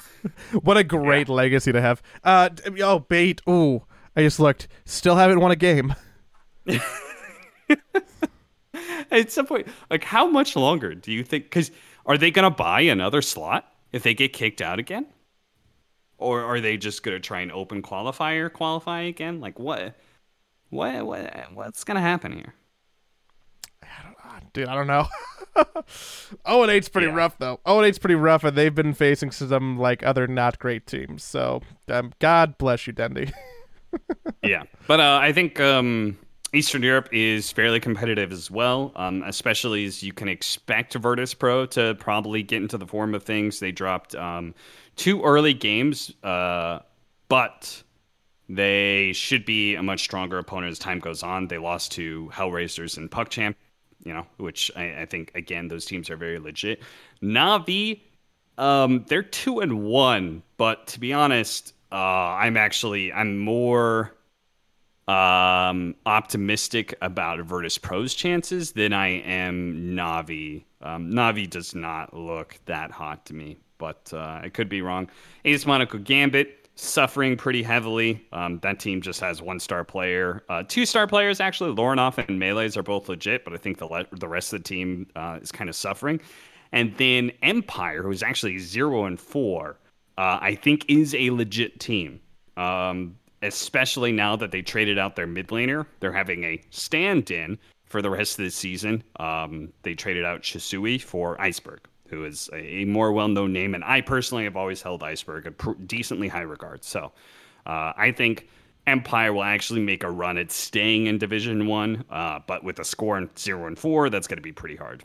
what a great yeah. legacy to have. Uh, oh, BATE. Ooh, I just looked. Still haven't won a game. At some point, like, how much longer do you think? Because are they going to buy another slot if they get kicked out again? Or are they just going to try and open qualifier, qualify again? Like, what? What? what what's going to happen here? I don't know. Dude, I don't know. oh and eight's pretty yeah. rough, though. oh and eight's pretty rough, and they've been facing some, like, other not great teams. So, um, God bless you, Dendi. yeah. But uh, I think um, Eastern Europe is fairly competitive as well, um, especially as you can expect Virtus Pro to probably get into the form of things. They dropped um, two early games, uh, but... they should be a much stronger opponent as time goes on. They lost to Hellraisers and Puck Champ, you know, which I, I think, again, those teams are very legit. Na'Vi, um, they're two and one, but to be honest, uh, I'm actually I'm more um, optimistic about Virtus Pro's chances than I am Na'Vi. Um, Na'Vi does not look that hot to me, but uh, I could be wrong. Ace Monaco Gambit. Suffering pretty heavily. Um, that team just has one star player, uh, two star players actually. Lorenoff and Melees are both legit, but I think the le- the rest of the team uh, is kind of suffering. And then Empire, who's actually zero and four, uh, I think is a legit team. Um, especially now that they traded out their mid laner, they're having a stand in for the rest of the season. Um, they traded out Shisui for Iceberg, who is a, a more well-known name. And I personally have always held Iceberg a pr- decently high regard. So uh, I think Empire will actually make a run at staying in Division One, uh, but with a score in zero and four, that's going to be pretty hard.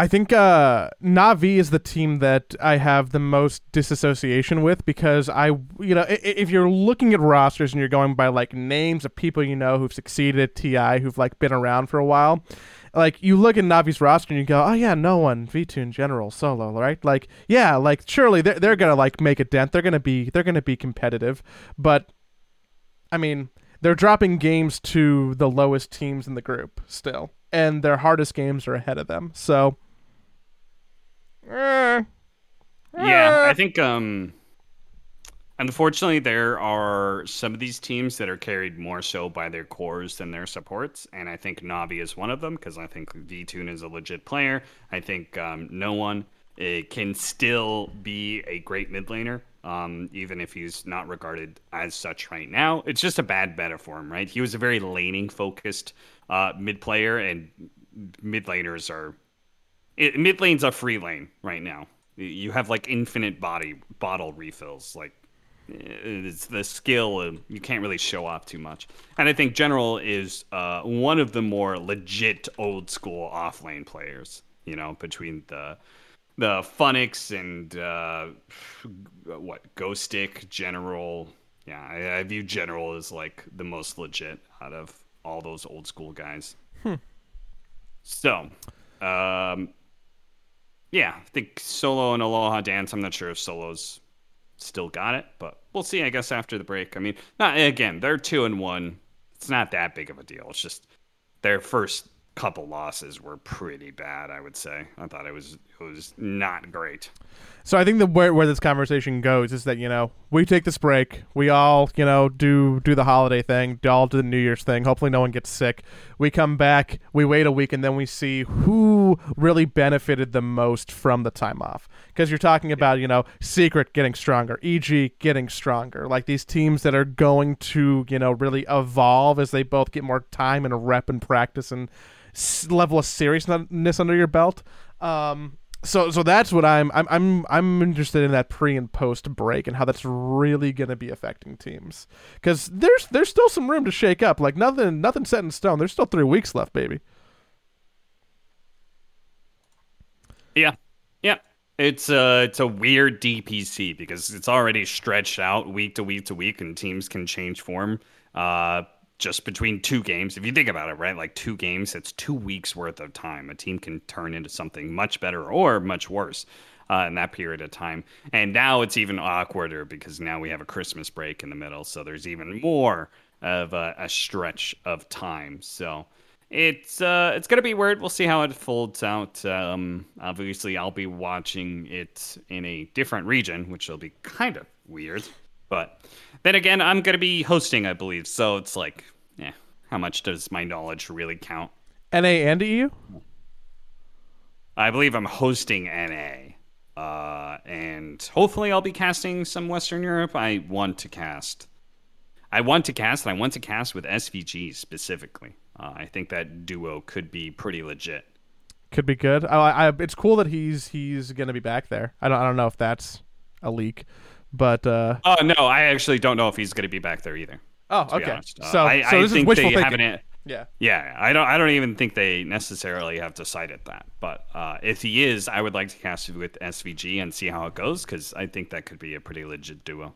I think uh, Na'Vi is the team that I have the most disassociation with, because I, you know, if you're looking at rosters and you're going by like names of people you know who've succeeded at T I, who've like been around for a while, like you look at Navi's roster and you go, oh yeah, no one, V two in general, solo, right? Like, yeah, like surely they're they're gonna like make a dent. They're gonna be they're gonna be competitive, but I mean, they're dropping games to the lowest teams in the group still, and their hardest games are ahead of them. So. Yeah, I think um, unfortunately there are some of these teams that are carried more so by their cores than their supports, and I think Na'Vi is one of them, because I think V-Tune is a legit player. I think um, no one it can still be a great mid laner, um, even if he's not regarded as such right now. It's just a bad meta for him, right? He was a very laning-focused uh, mid player, and mid laners are... It, mid lane's a free lane right now. You have like infinite body bottle refills. Like, it's the skill you can't really show off too much. And I think General is uh, one of the more legit old school off lane players. You know, between the the Funix and uh, what Ghostick, General. Yeah, I, I view General as like the most legit out of all those old school guys. Hmm. So, um. Yeah, I think Solo and Aloha Dance. I'm not sure if Solo's still got it, but we'll see, I guess, after the break. I mean, not again, they're two and one. It's not that big of a deal. It's just their first couple losses were pretty bad, I would say. I thought it was it was not great. So I think the where, where this conversation goes is that, you know, we take this break. We all, you know, do do the holiday thing, all do the New Year's thing. Hopefully no one gets sick. We come back, we wait a week, and then we see who really benefited the most from the time off. Because you're talking about, you know, Secret getting stronger, E G getting stronger. Like these teams that are going to, you know, really evolve as they both get more time and rep and practice and level of seriousness under your belt. Um... So, so that's what I'm, I'm, I'm, I'm interested in, that pre and post break and how that's really going to be affecting teams, because there's, there's still some room to shake up. Like nothing, nothing set in stone. There's still three weeks left, baby. Yeah. Yeah. It's a, it's a weird D P C because it's already stretched out week to week to week, and teams can change form, uh, just between two games. If you think about it, right? Like two games, it's two weeks worth of time. A team can turn into something much better or much worse uh, in that period of time. And now it's even awkwarder because now we have a Christmas break in the middle. So there's even more of a, a stretch of time. So it's uh, it's going to be weird. We'll see how it folds out. Um, obviously, I'll be watching it in a different region, which will be kind of weird. But then again, I'm going to be hosting, I believe. So it's like, yeah, how much does my knowledge really count? N A and E U? I believe I'm hosting N A. Uh, and hopefully I'll be casting some Western Europe. I want to cast. I want to cast, and I want to cast with S V G specifically. Uh, I think that duo could be pretty legit. Could be good. I, I, it's cool that he's he's going to be back there. I don't I don't know if that's a leak. But uh, oh no, I actually don't know if he's going to be back there either. Oh, okay. Uh, so, I, so this I think is wishful they thinking. Haven't, yeah, yeah. I don't. I don't even think they necessarily have decided that. But uh, if he is, I would like to cast it with S V G and see how it goes, because I think that could be a pretty legit duo.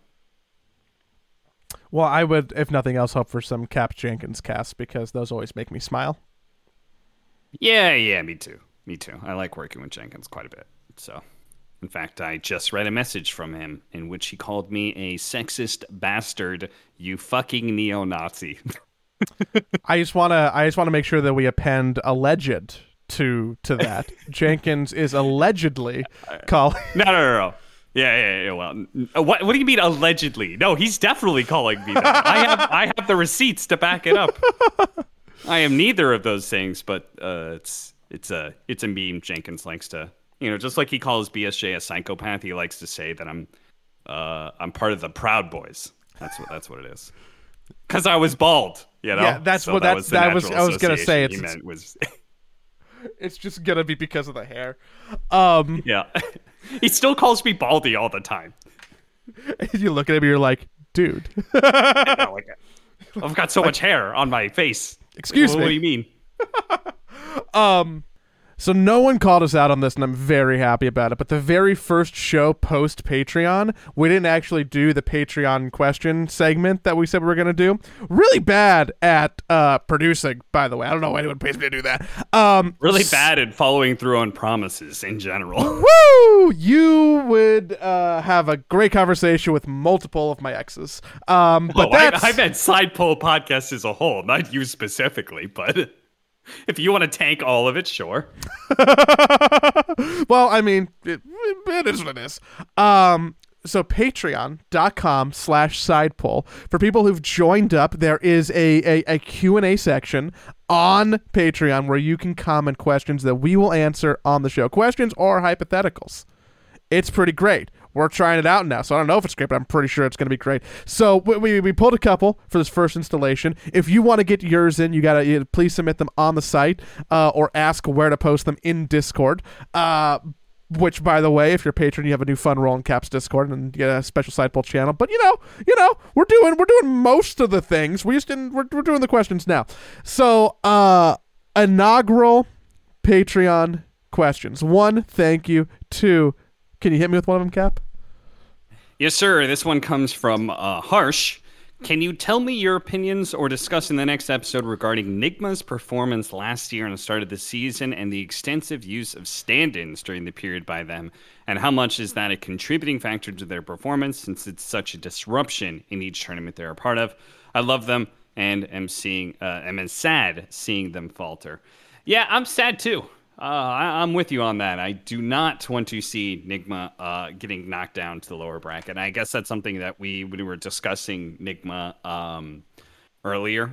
Well, I would, if nothing else, hope for some Cap Jenkins casts, because those always make me smile. Yeah, yeah, me too. Me too. I like working with Jenkins quite a bit. So. In fact, I just read a message from him in which he called me a sexist bastard, you fucking neo-Nazi. I just want to I just want to make sure that we append alleged to to that. Jenkins is allegedly calling... No, no, no, no. Yeah, yeah, yeah. Well, what what do you mean allegedly? No, he's definitely calling me that. I have I have the receipts to back it up. I am neither of those things, but uh, it's it's a it's a meme Jenkins likes to... You know, just like he calls B S J a psychopath, he likes to say that I'm, uh, I'm part of the Proud Boys. That's what that's what it is. Because I was bald, you know. Yeah, that's so what that, that was. The that was I was gonna say. It's, it's... Was... It's just gonna be because of the hair. Um, yeah. He still calls me Baldy all the time. You look at him and you're like, dude. know, like, I've got so much hair on my face. Excuse like, me. What do you mean? um, so no one called us out on this, and I'm very happy about it. But the very first show post Patreon, we didn't actually do the Patreon question segment that we said we were gonna do. Really bad at uh, producing, by the way. I don't know why anyone pays me to do that. Um, really bad at following through on promises in general. Woo! You would uh, have a great conversation with multiple of my exes. Um, but oh, that's... I, I meant side poll podcast as a whole, not you specifically, but. If you want to tank all of it, sure. Well, I mean, it, it is what it is. Um, so patreon.com slash side poll. For people who've joined up, there is a, a, a Q and A section on Patreon where you can comment questions that we will answer on the show. Questions or hypotheticals. It's pretty great. We're trying it out now, so I don't know if it's great, but I'm pretty sure it's going to be great. So we, we we pulled a couple for this first installation. If you want to get yours in, you gotta you, please submit them on the site uh, or ask where to post them in Discord. Uh, which, by the way, if you're a patron, you have a new fun role in Caps Discord and you get a special side poll channel. But you know, you know, we're doing we're doing most of the things. We just didn't. We're we're doing the questions now. So uh, inaugural Patreon questions. One, thank you. Two. Can you hit me with one of them, Cap? Yes, sir. This one comes from uh, Harsh. Can you tell me your opinions or discuss in the next episode regarding Nigma's performance last year and the start of the season and the extensive use of stand-ins during the period by them? And how much is that a contributing factor to their performance since it's such a disruption in each tournament they're a part of? I love them and am seeing, uh, am sad seeing them falter. Yeah, I'm sad too. Uh, I, I'm with you on that. I do not want to see Nigma uh, getting knocked down to the lower bracket. I guess that's something that we, when we were discussing Nigma um, earlier,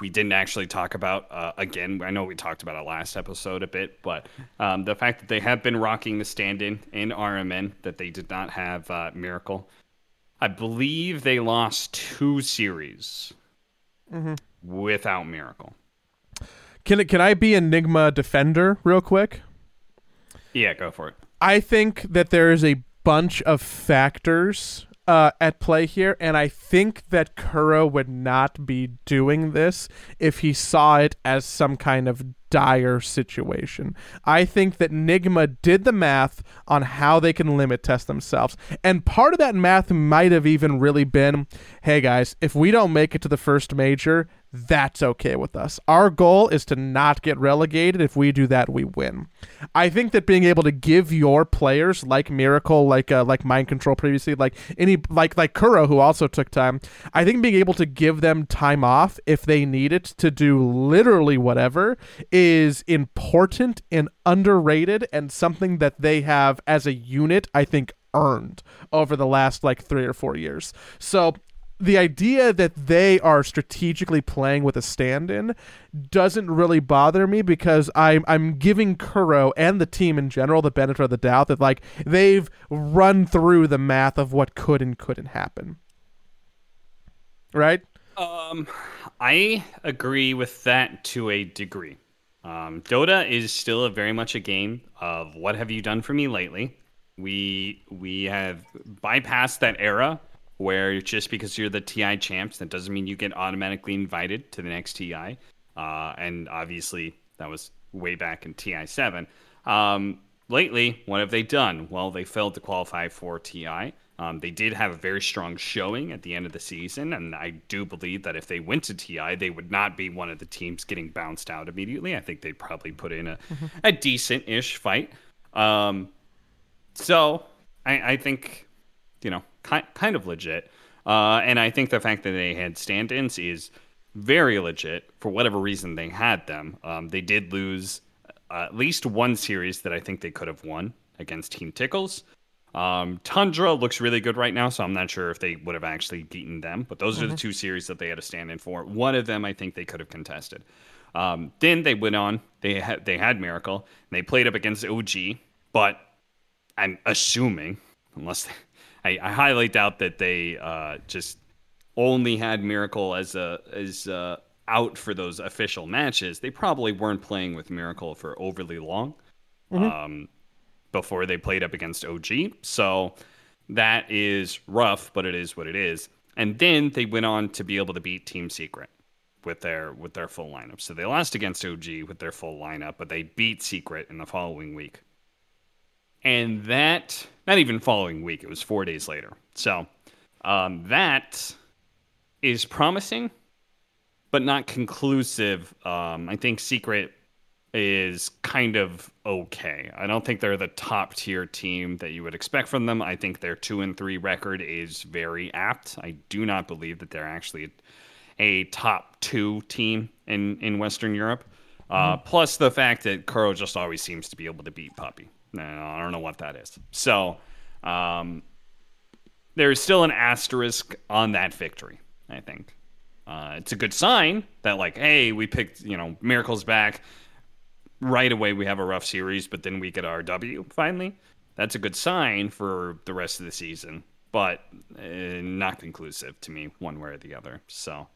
we didn't actually talk about uh, again. I know we talked about it last episode a bit, but um, the fact that they have been rocking the stand-in in R M N, that they did not have uh, Miracle. I believe they lost two series mm-hmm. without Miracle. Can it, can I be a Nigma defender real quick? Yeah, go for it. I think that there is a bunch of factors uh, at play here, and I think that Kuro would not be doing this if he saw it as some kind of dire situation. I think that Nigma did the math on how they can limit test themselves, and part of that math might have even really been, hey guys, if we don't make it to the first major, that's okay with us. Our goal is to not get relegated. If we do that, we win. I think that being able to give your players like Miracle, like uh, like Mind Control previously, like any like like Kuro, who also took time, I think being able to give them time off if they need it to do literally whatever is important and underrated and something that they have as a unit, I think, earned over the last like three or four years. So the idea that they are strategically playing with a stand-in doesn't really bother me because I'm I'm giving Kuro and the team in general the benefit of the doubt that like they've run through the math of what could and couldn't happen. Right? Um, I agree with that to a degree. Um, Dota is still a very much a game of what have you done for me lately? We we have bypassed that era where just because you're the T I champs, that doesn't mean you get automatically invited to the next T I. Uh, and obviously, that was way back in T I seven. Um, lately, what have they done? Well, they failed to qualify for T I. Um, they did have a very strong showing at the end of the season, and I do believe that if they went to T I, they would not be one of the teams getting bounced out immediately. I think they'd probably put in a, a decent-ish fight. Um, so, I, I think, you know, kind of legit. Uh, and I think the fact that they had stand-ins is very legit for whatever reason they had them. Um, they did lose uh, at least one series that I think they could have won against Team Tickles. Um, Tundra looks really good right now, so I'm not sure if they would have actually beaten them. But those mm-hmm. are the two series that they had a stand-in for. One of them I think they could have contested. Um, then they went on. They, ha- they had Miracle. And they played up against O G. But I'm assuming, unless they... I, I highly doubt that they uh, just only had Miracle as a as a, out for those official matches, they probably weren't playing with Miracle for overly long mm-hmm. um, before they played up against O G. So that is rough, but it is what it is. And then they went on to be able to beat Team Secret with their with their full lineup. So they lost against O G with their full lineup, but they beat Secret in the following week. And that, not even following week, it was four days later. So um, that is promising, but not conclusive. Um, I think Secret is kind of okay. I don't think they're the top tier team that you would expect from them. I think their two and three record is very apt. I do not believe that they're actually a top two team in, in Western Europe. Uh, mm-hmm. Plus the fact that Kuro just always seems to be able to beat Puppy. I don't know what that is. So um, there is still an asterisk on that victory, I think. Uh, it's a good sign that, like, hey, we picked, you know, Miracle's back. Right away, we have a rough series, but then we get our W finally. That's a good sign for the rest of the season, but uh, not conclusive to me one way or the other. So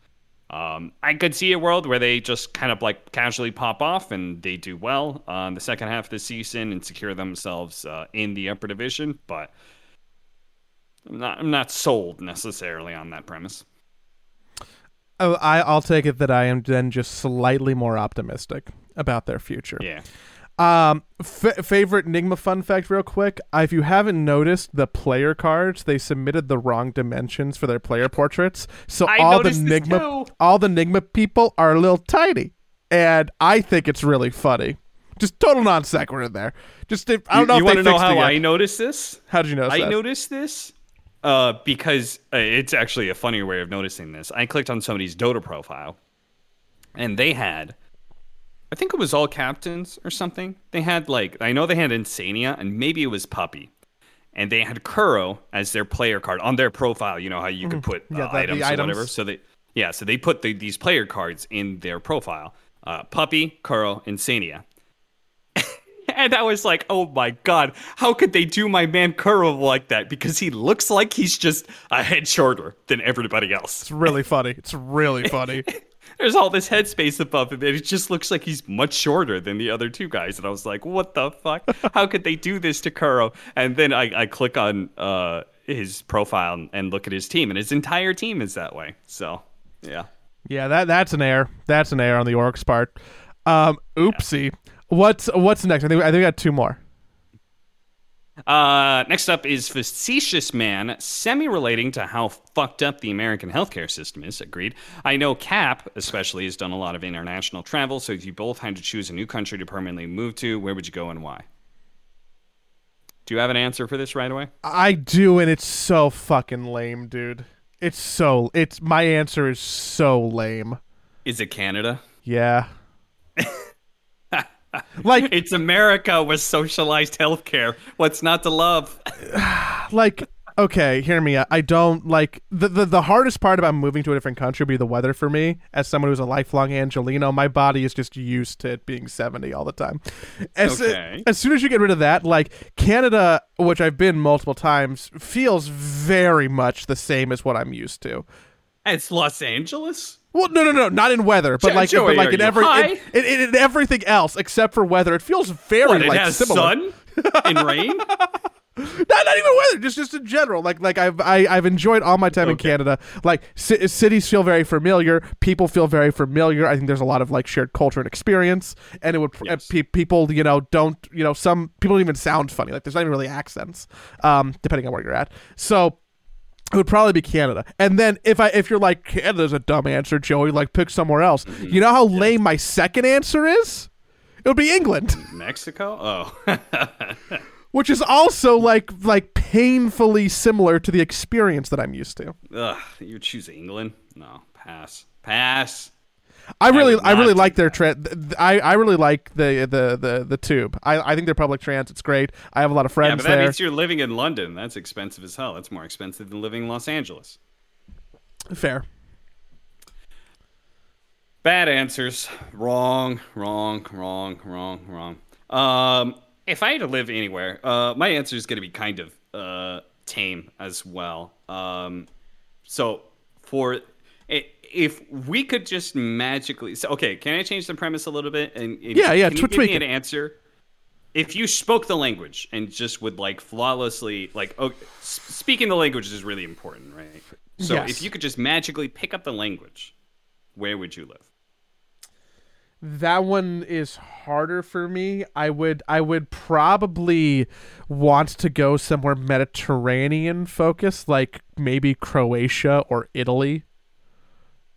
um, I could see a world where they just kind of, like, casually pop off and they do well on uh, the second half of the season and secure themselves uh, in the upper division, but I'm not, I'm not sold necessarily on that premise. Oh, I, I'll take it that I am then just slightly more optimistic about their future. Yeah. Um, f- favorite Nigma fun fact real quick. If you haven't noticed the player cards, they submitted the wrong dimensions for their player portraits. So I all the Nigma all the Nigma people are a little tiny. And I think it's really funny. Just total non sequitur there. Just if, I don't you, know you if they know fixed it. You want to know how I noticed this? How did you notice I that? noticed this? Uh, because uh, it's actually a funnier way of noticing this. I clicked on somebody's Dota profile, and they had, I think it was all captains or something. They had, like, I know they had Insania, and maybe it was Puppy. And they had Kuro as their player card on their profile. You know how you could put uh, yeah, items or items. whatever. So they, yeah, so they put the, these player cards in their profile. Uh, Puppy, Kuro, Insania. And I was like, oh my God, how could they do my man Kuro like that? Because he looks like he's just a head shorter than everybody else. It's really funny. It's really funny. There's all this headspace above him, and it just looks like he's much shorter than the other two guys. And I was like, what the fuck? How could they do this to Kuro? And then I, I click on uh, his profile and look at his team, and his entire team is that way. So, yeah. Yeah, that that's an error. That's an error on the Orcs part. Um, oopsie. Yeah. What's what's next? I think I think we got two more. Uh, next up is Facetious Man, semi-relating to how fucked up the American healthcare system is. Agreed. I know Cap, especially, has done a lot of international travel, so if you both had to choose a new country to permanently move to, where would you go and why? Do you have an answer for this right away? I do, and it's so fucking lame, dude. It's so... It's my answer is so lame. Is it Canada? Yeah. Like, it's America with socialized healthcare. What's not to love? Like, okay, hear me out. I don't like the, the the hardest part about moving to a different country would be the weather for me. As someone who's a lifelong Angelino, my body is just used to it being seventy all the time. As, okay. As soon as you get rid of that, like, Canada, which I've been multiple times, feels very much the same as what I'm used to. It's Los Angeles? Well, no, no, no, not in weather, but like, Joey, but like in every in, in, in, in everything else except for weather, it feels very what, it like has similar. Sun and rain. not, not even weather, just just in general. Like, like I've I, I've enjoyed all my time okay. in Canada. Like, c- cities feel very familiar, people feel very familiar. I think there's a lot of, like, shared culture and experience, and it would yes. uh, pe- people you know don't you know some people don't even sound funny. Like, there's not even really accents, um, depending on where you're at. So. It would probably be Canada. And then if I if you're like, Canada's a dumb answer, Joey, like, pick somewhere else. Mm-hmm. You know how yeah. lame my second answer is? It would be England. Mexico? Oh. Which is also like like painfully similar to the experience that I'm used to. Ugh, you choose England? No, pass. Pass. I really, I, I really like their tra- I, I really like the the the, the tube. I, I think their public transit's great. I have a lot of friends there. Yeah, but that there. means you're living in London. That's expensive as hell. That's more expensive than living in Los Angeles. Fair. Bad answers. Wrong, wrong, wrong, wrong, wrong. Um, if I had to live anywhere, uh, my answer is going to be kind of uh tame as well. Um, so for it. if we could just magically... So, okay, can I change the premise a little bit? And, and yeah, yeah. Can you give me an answer? If you spoke the language and just would, like, flawlessly... like, okay, speaking the language is really important, right? So yes. If you could just magically pick up the language, where would you live? That one is harder for me. I would I would probably want to go somewhere Mediterranean focused, like maybe Croatia or Italy.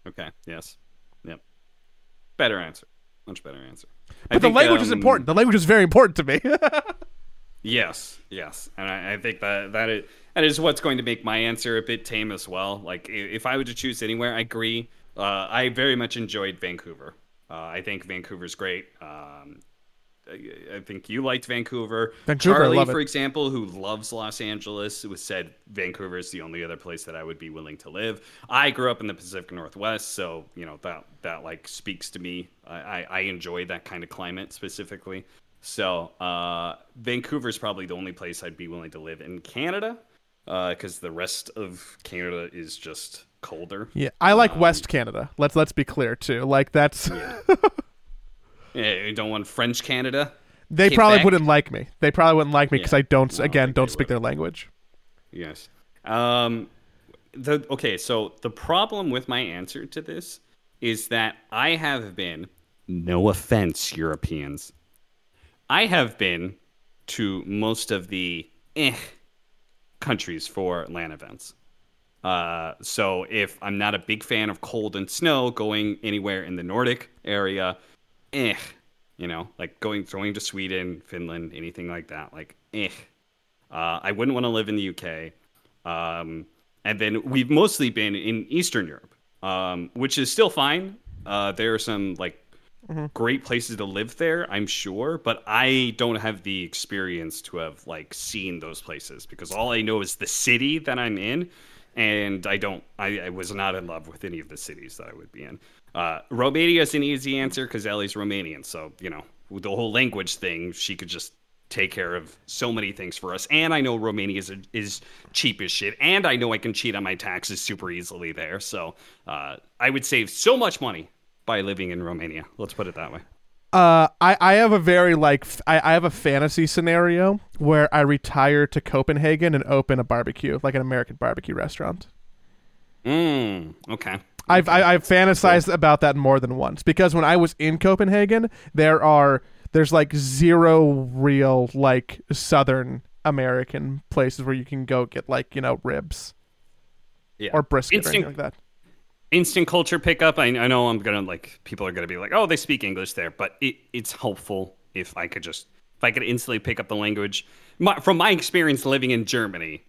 Okay, yes. Yep. Better answer. Much better answer. But I the think, language um, is important. The language is very important to me. Yes, yes. And I, I think that that is, that is what's going to make my answer a bit tame as well. Like, if I were to choose anywhere, I agree. Uh, I very much enjoyed Vancouver. Uh, I think Vancouver's great. Um, I, I think you liked Vancouver. Vancouver, Charlie, I love it. For example, who loves Los Angeles, was said Vancouver is the only other place that I would be willing to live. I grew up in the Pacific Northwest, so you know that that like speaks to me. I, I, I enjoy that kind of climate specifically. So uh, Vancouver's probably the only place I'd be willing to live in Canada, because uh, the rest of Canada is just colder. Yeah, I like um, West Canada. Let's let's be clear too. Like that's yeah. Yeah, you don't want French Canada. They Get probably back. wouldn't like me. They probably wouldn't like me because yeah. I don't no, again I don't speak would. their language. Yes. Um the okay, so the problem with my answer to this is that I have been, no offense Europeans, I have been to most of the eh countries for LAN events. Uh, so if I'm not a big fan of cold and snow, going anywhere in the Nordic area, eh, you know, like going, going to Sweden, Finland, anything like that, like, eh, uh, I wouldn't want to live in the U K. Um, and then we've mostly been in Eastern Europe, um, which is still fine. Uh, there are some like mm-hmm. great places to live there, I'm sure, but I don't have the experience to have like seen those places because all I know is the city that I'm in. And I don't, I, I was not in love with any of the cities that I would be in. Uh, Romania is an easy answer because Ellie's Romanian. So, you know, with the whole language thing, she could just take care of so many things for us. And I know Romania is, is cheap as shit. And I know I can cheat on my taxes super easily there. So uh, I would save so much money by living in Romania. Let's put it that way. Uh, I, I have a very like, f- I, I have a fantasy scenario where I retire to Copenhagen and open a barbecue, like an American barbecue restaurant. Mm, okay. I've, okay. I, I've fantasized cool. about that more than once because when I was in Copenhagen, there are, there's like zero real like Southern American places where you can go get like, you know, ribs yeah. or brisket Instinct- or anything like that. Instant culture pickup. I, I know I'm gonna like people are gonna be like, oh, they speak English there, but it, it's helpful if I could just if I could instantly pick up the language. My, from my experience living in Germany,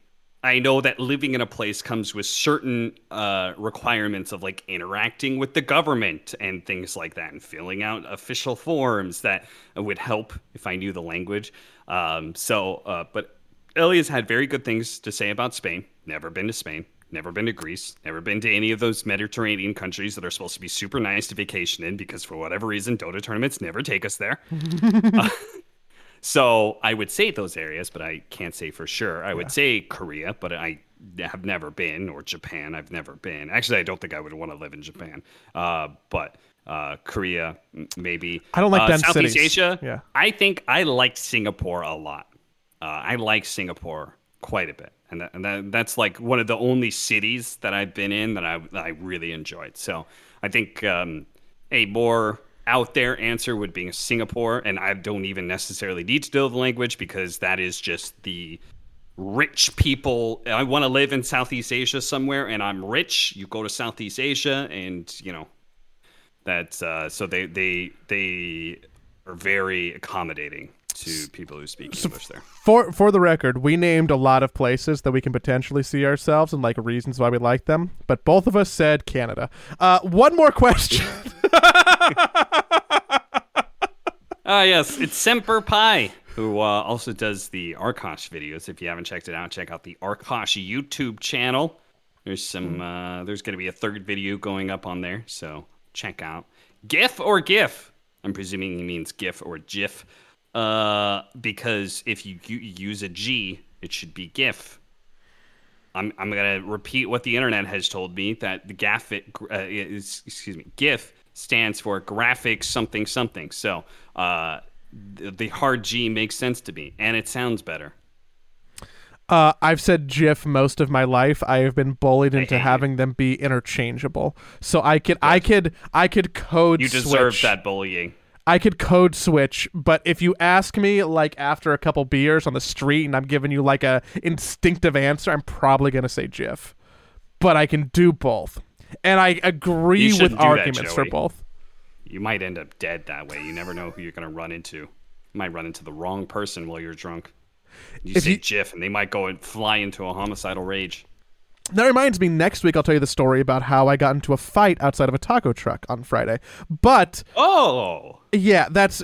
I know that living in a place comes with certain uh, requirements of like interacting with the government and things like that, and filling out official forms that would help if I knew the language. Um, so, uh, but Elias had very good things to say about Spain. Never been to Spain. Never been to Greece, never been to any of those Mediterranean countries that are supposed to be super nice to vacation in because for whatever reason, Dota tournaments never take us there. uh, so I would say those areas, but I can't say for sure. I would yeah. say Korea, but I have never been, or Japan, I've never been. Actually, I don't think I would want to live in Japan, uh, but uh, Korea, maybe. I don't like uh, dense Southeast cities. Asia, yeah. I think I like Singapore a lot. Uh, I like Singapore quite a bit. And, that, and that, that's like one of the only cities that I've been in that I, that I really enjoyed. So I think um, a more out there answer would be Singapore. And I don't even necessarily need to know the language because that is just the rich people. I want to live in Southeast Asia somewhere and I'm rich. You go to Southeast Asia and, you know, that's uh, so they, they, they are very accommodating to people who speak English there. For for the record, we named a lot of places that we can potentially see ourselves and like reasons why we like them, but both of us said Canada. Uh, one more question. Ah, uh, yes, it's Semper Pi, who uh, also does the Arkosh videos. If you haven't checked it out, check out the Arkosh YouTube channel. There's some. Uh, there's going to be a third video going up on there, so check out. GIF or GIF? I'm presuming he means GIF or GIF. Uh, because if you, you use a G, it should be GIF. I'm I'm gonna repeat what the internet has told me, that the GAFIT uh, is, excuse me, GIF stands for graphics something something. So uh, the, the hard G makes sense to me, and it sounds better. Uh, I've said GIF most of my life. I have been bullied into having you. them be interchangeable. So I could, I could, I could code. You deserve switch. that bullying. I could code switch, but if you ask me, like, after a couple beers on the street and I'm giving you, like, a instinctive answer, I'm probably going to say GIF. But I can do both. And I agree with arguments for both. You might end up dead that way. You never know who you're going to run into. You might run into the wrong person while you're drunk. You say GIF, and they might go and fly into a homicidal rage. That reminds me, next week I'll tell you the story about how I got into a fight outside of a taco truck on Friday. But oh, yeah, that's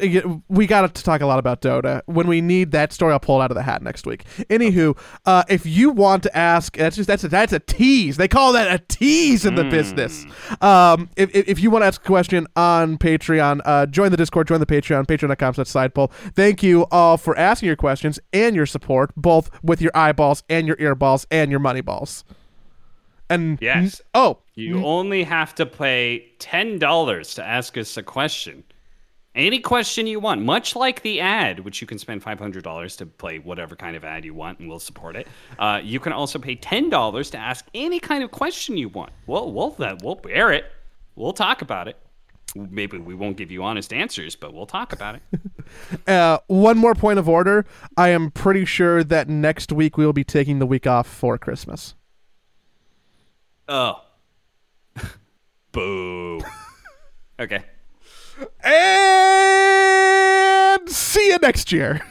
we got to talk a lot about Dota. When we need that story, I'll pull it out of the hat next week. Anywho, uh, if you want to ask, that's just that's a, that's a tease. They call that a tease in the mm. business. Um, if if you want to ask a question on Patreon, uh, join the Discord, join the Patreon, patreon dot com slash sidepoll. Thank you all for asking your questions and your support, both with your eyeballs and your earballs and your money balls. And yes. Oh, you only have to pay ten dollars to ask us a question. Any question you want, much like the ad, which you can spend five hundred dollars to play whatever kind of ad you want, and we'll support it. Uh, you can also pay ten dollars to ask any kind of question you want. We'll, we'll, we'll air it. We'll talk about it. Maybe we won't give you honest answers, but we'll talk about it. uh, one more point of order. I am pretty sure that next week we will be taking the week off for Christmas. Oh. Boo. Okay. And see you next year.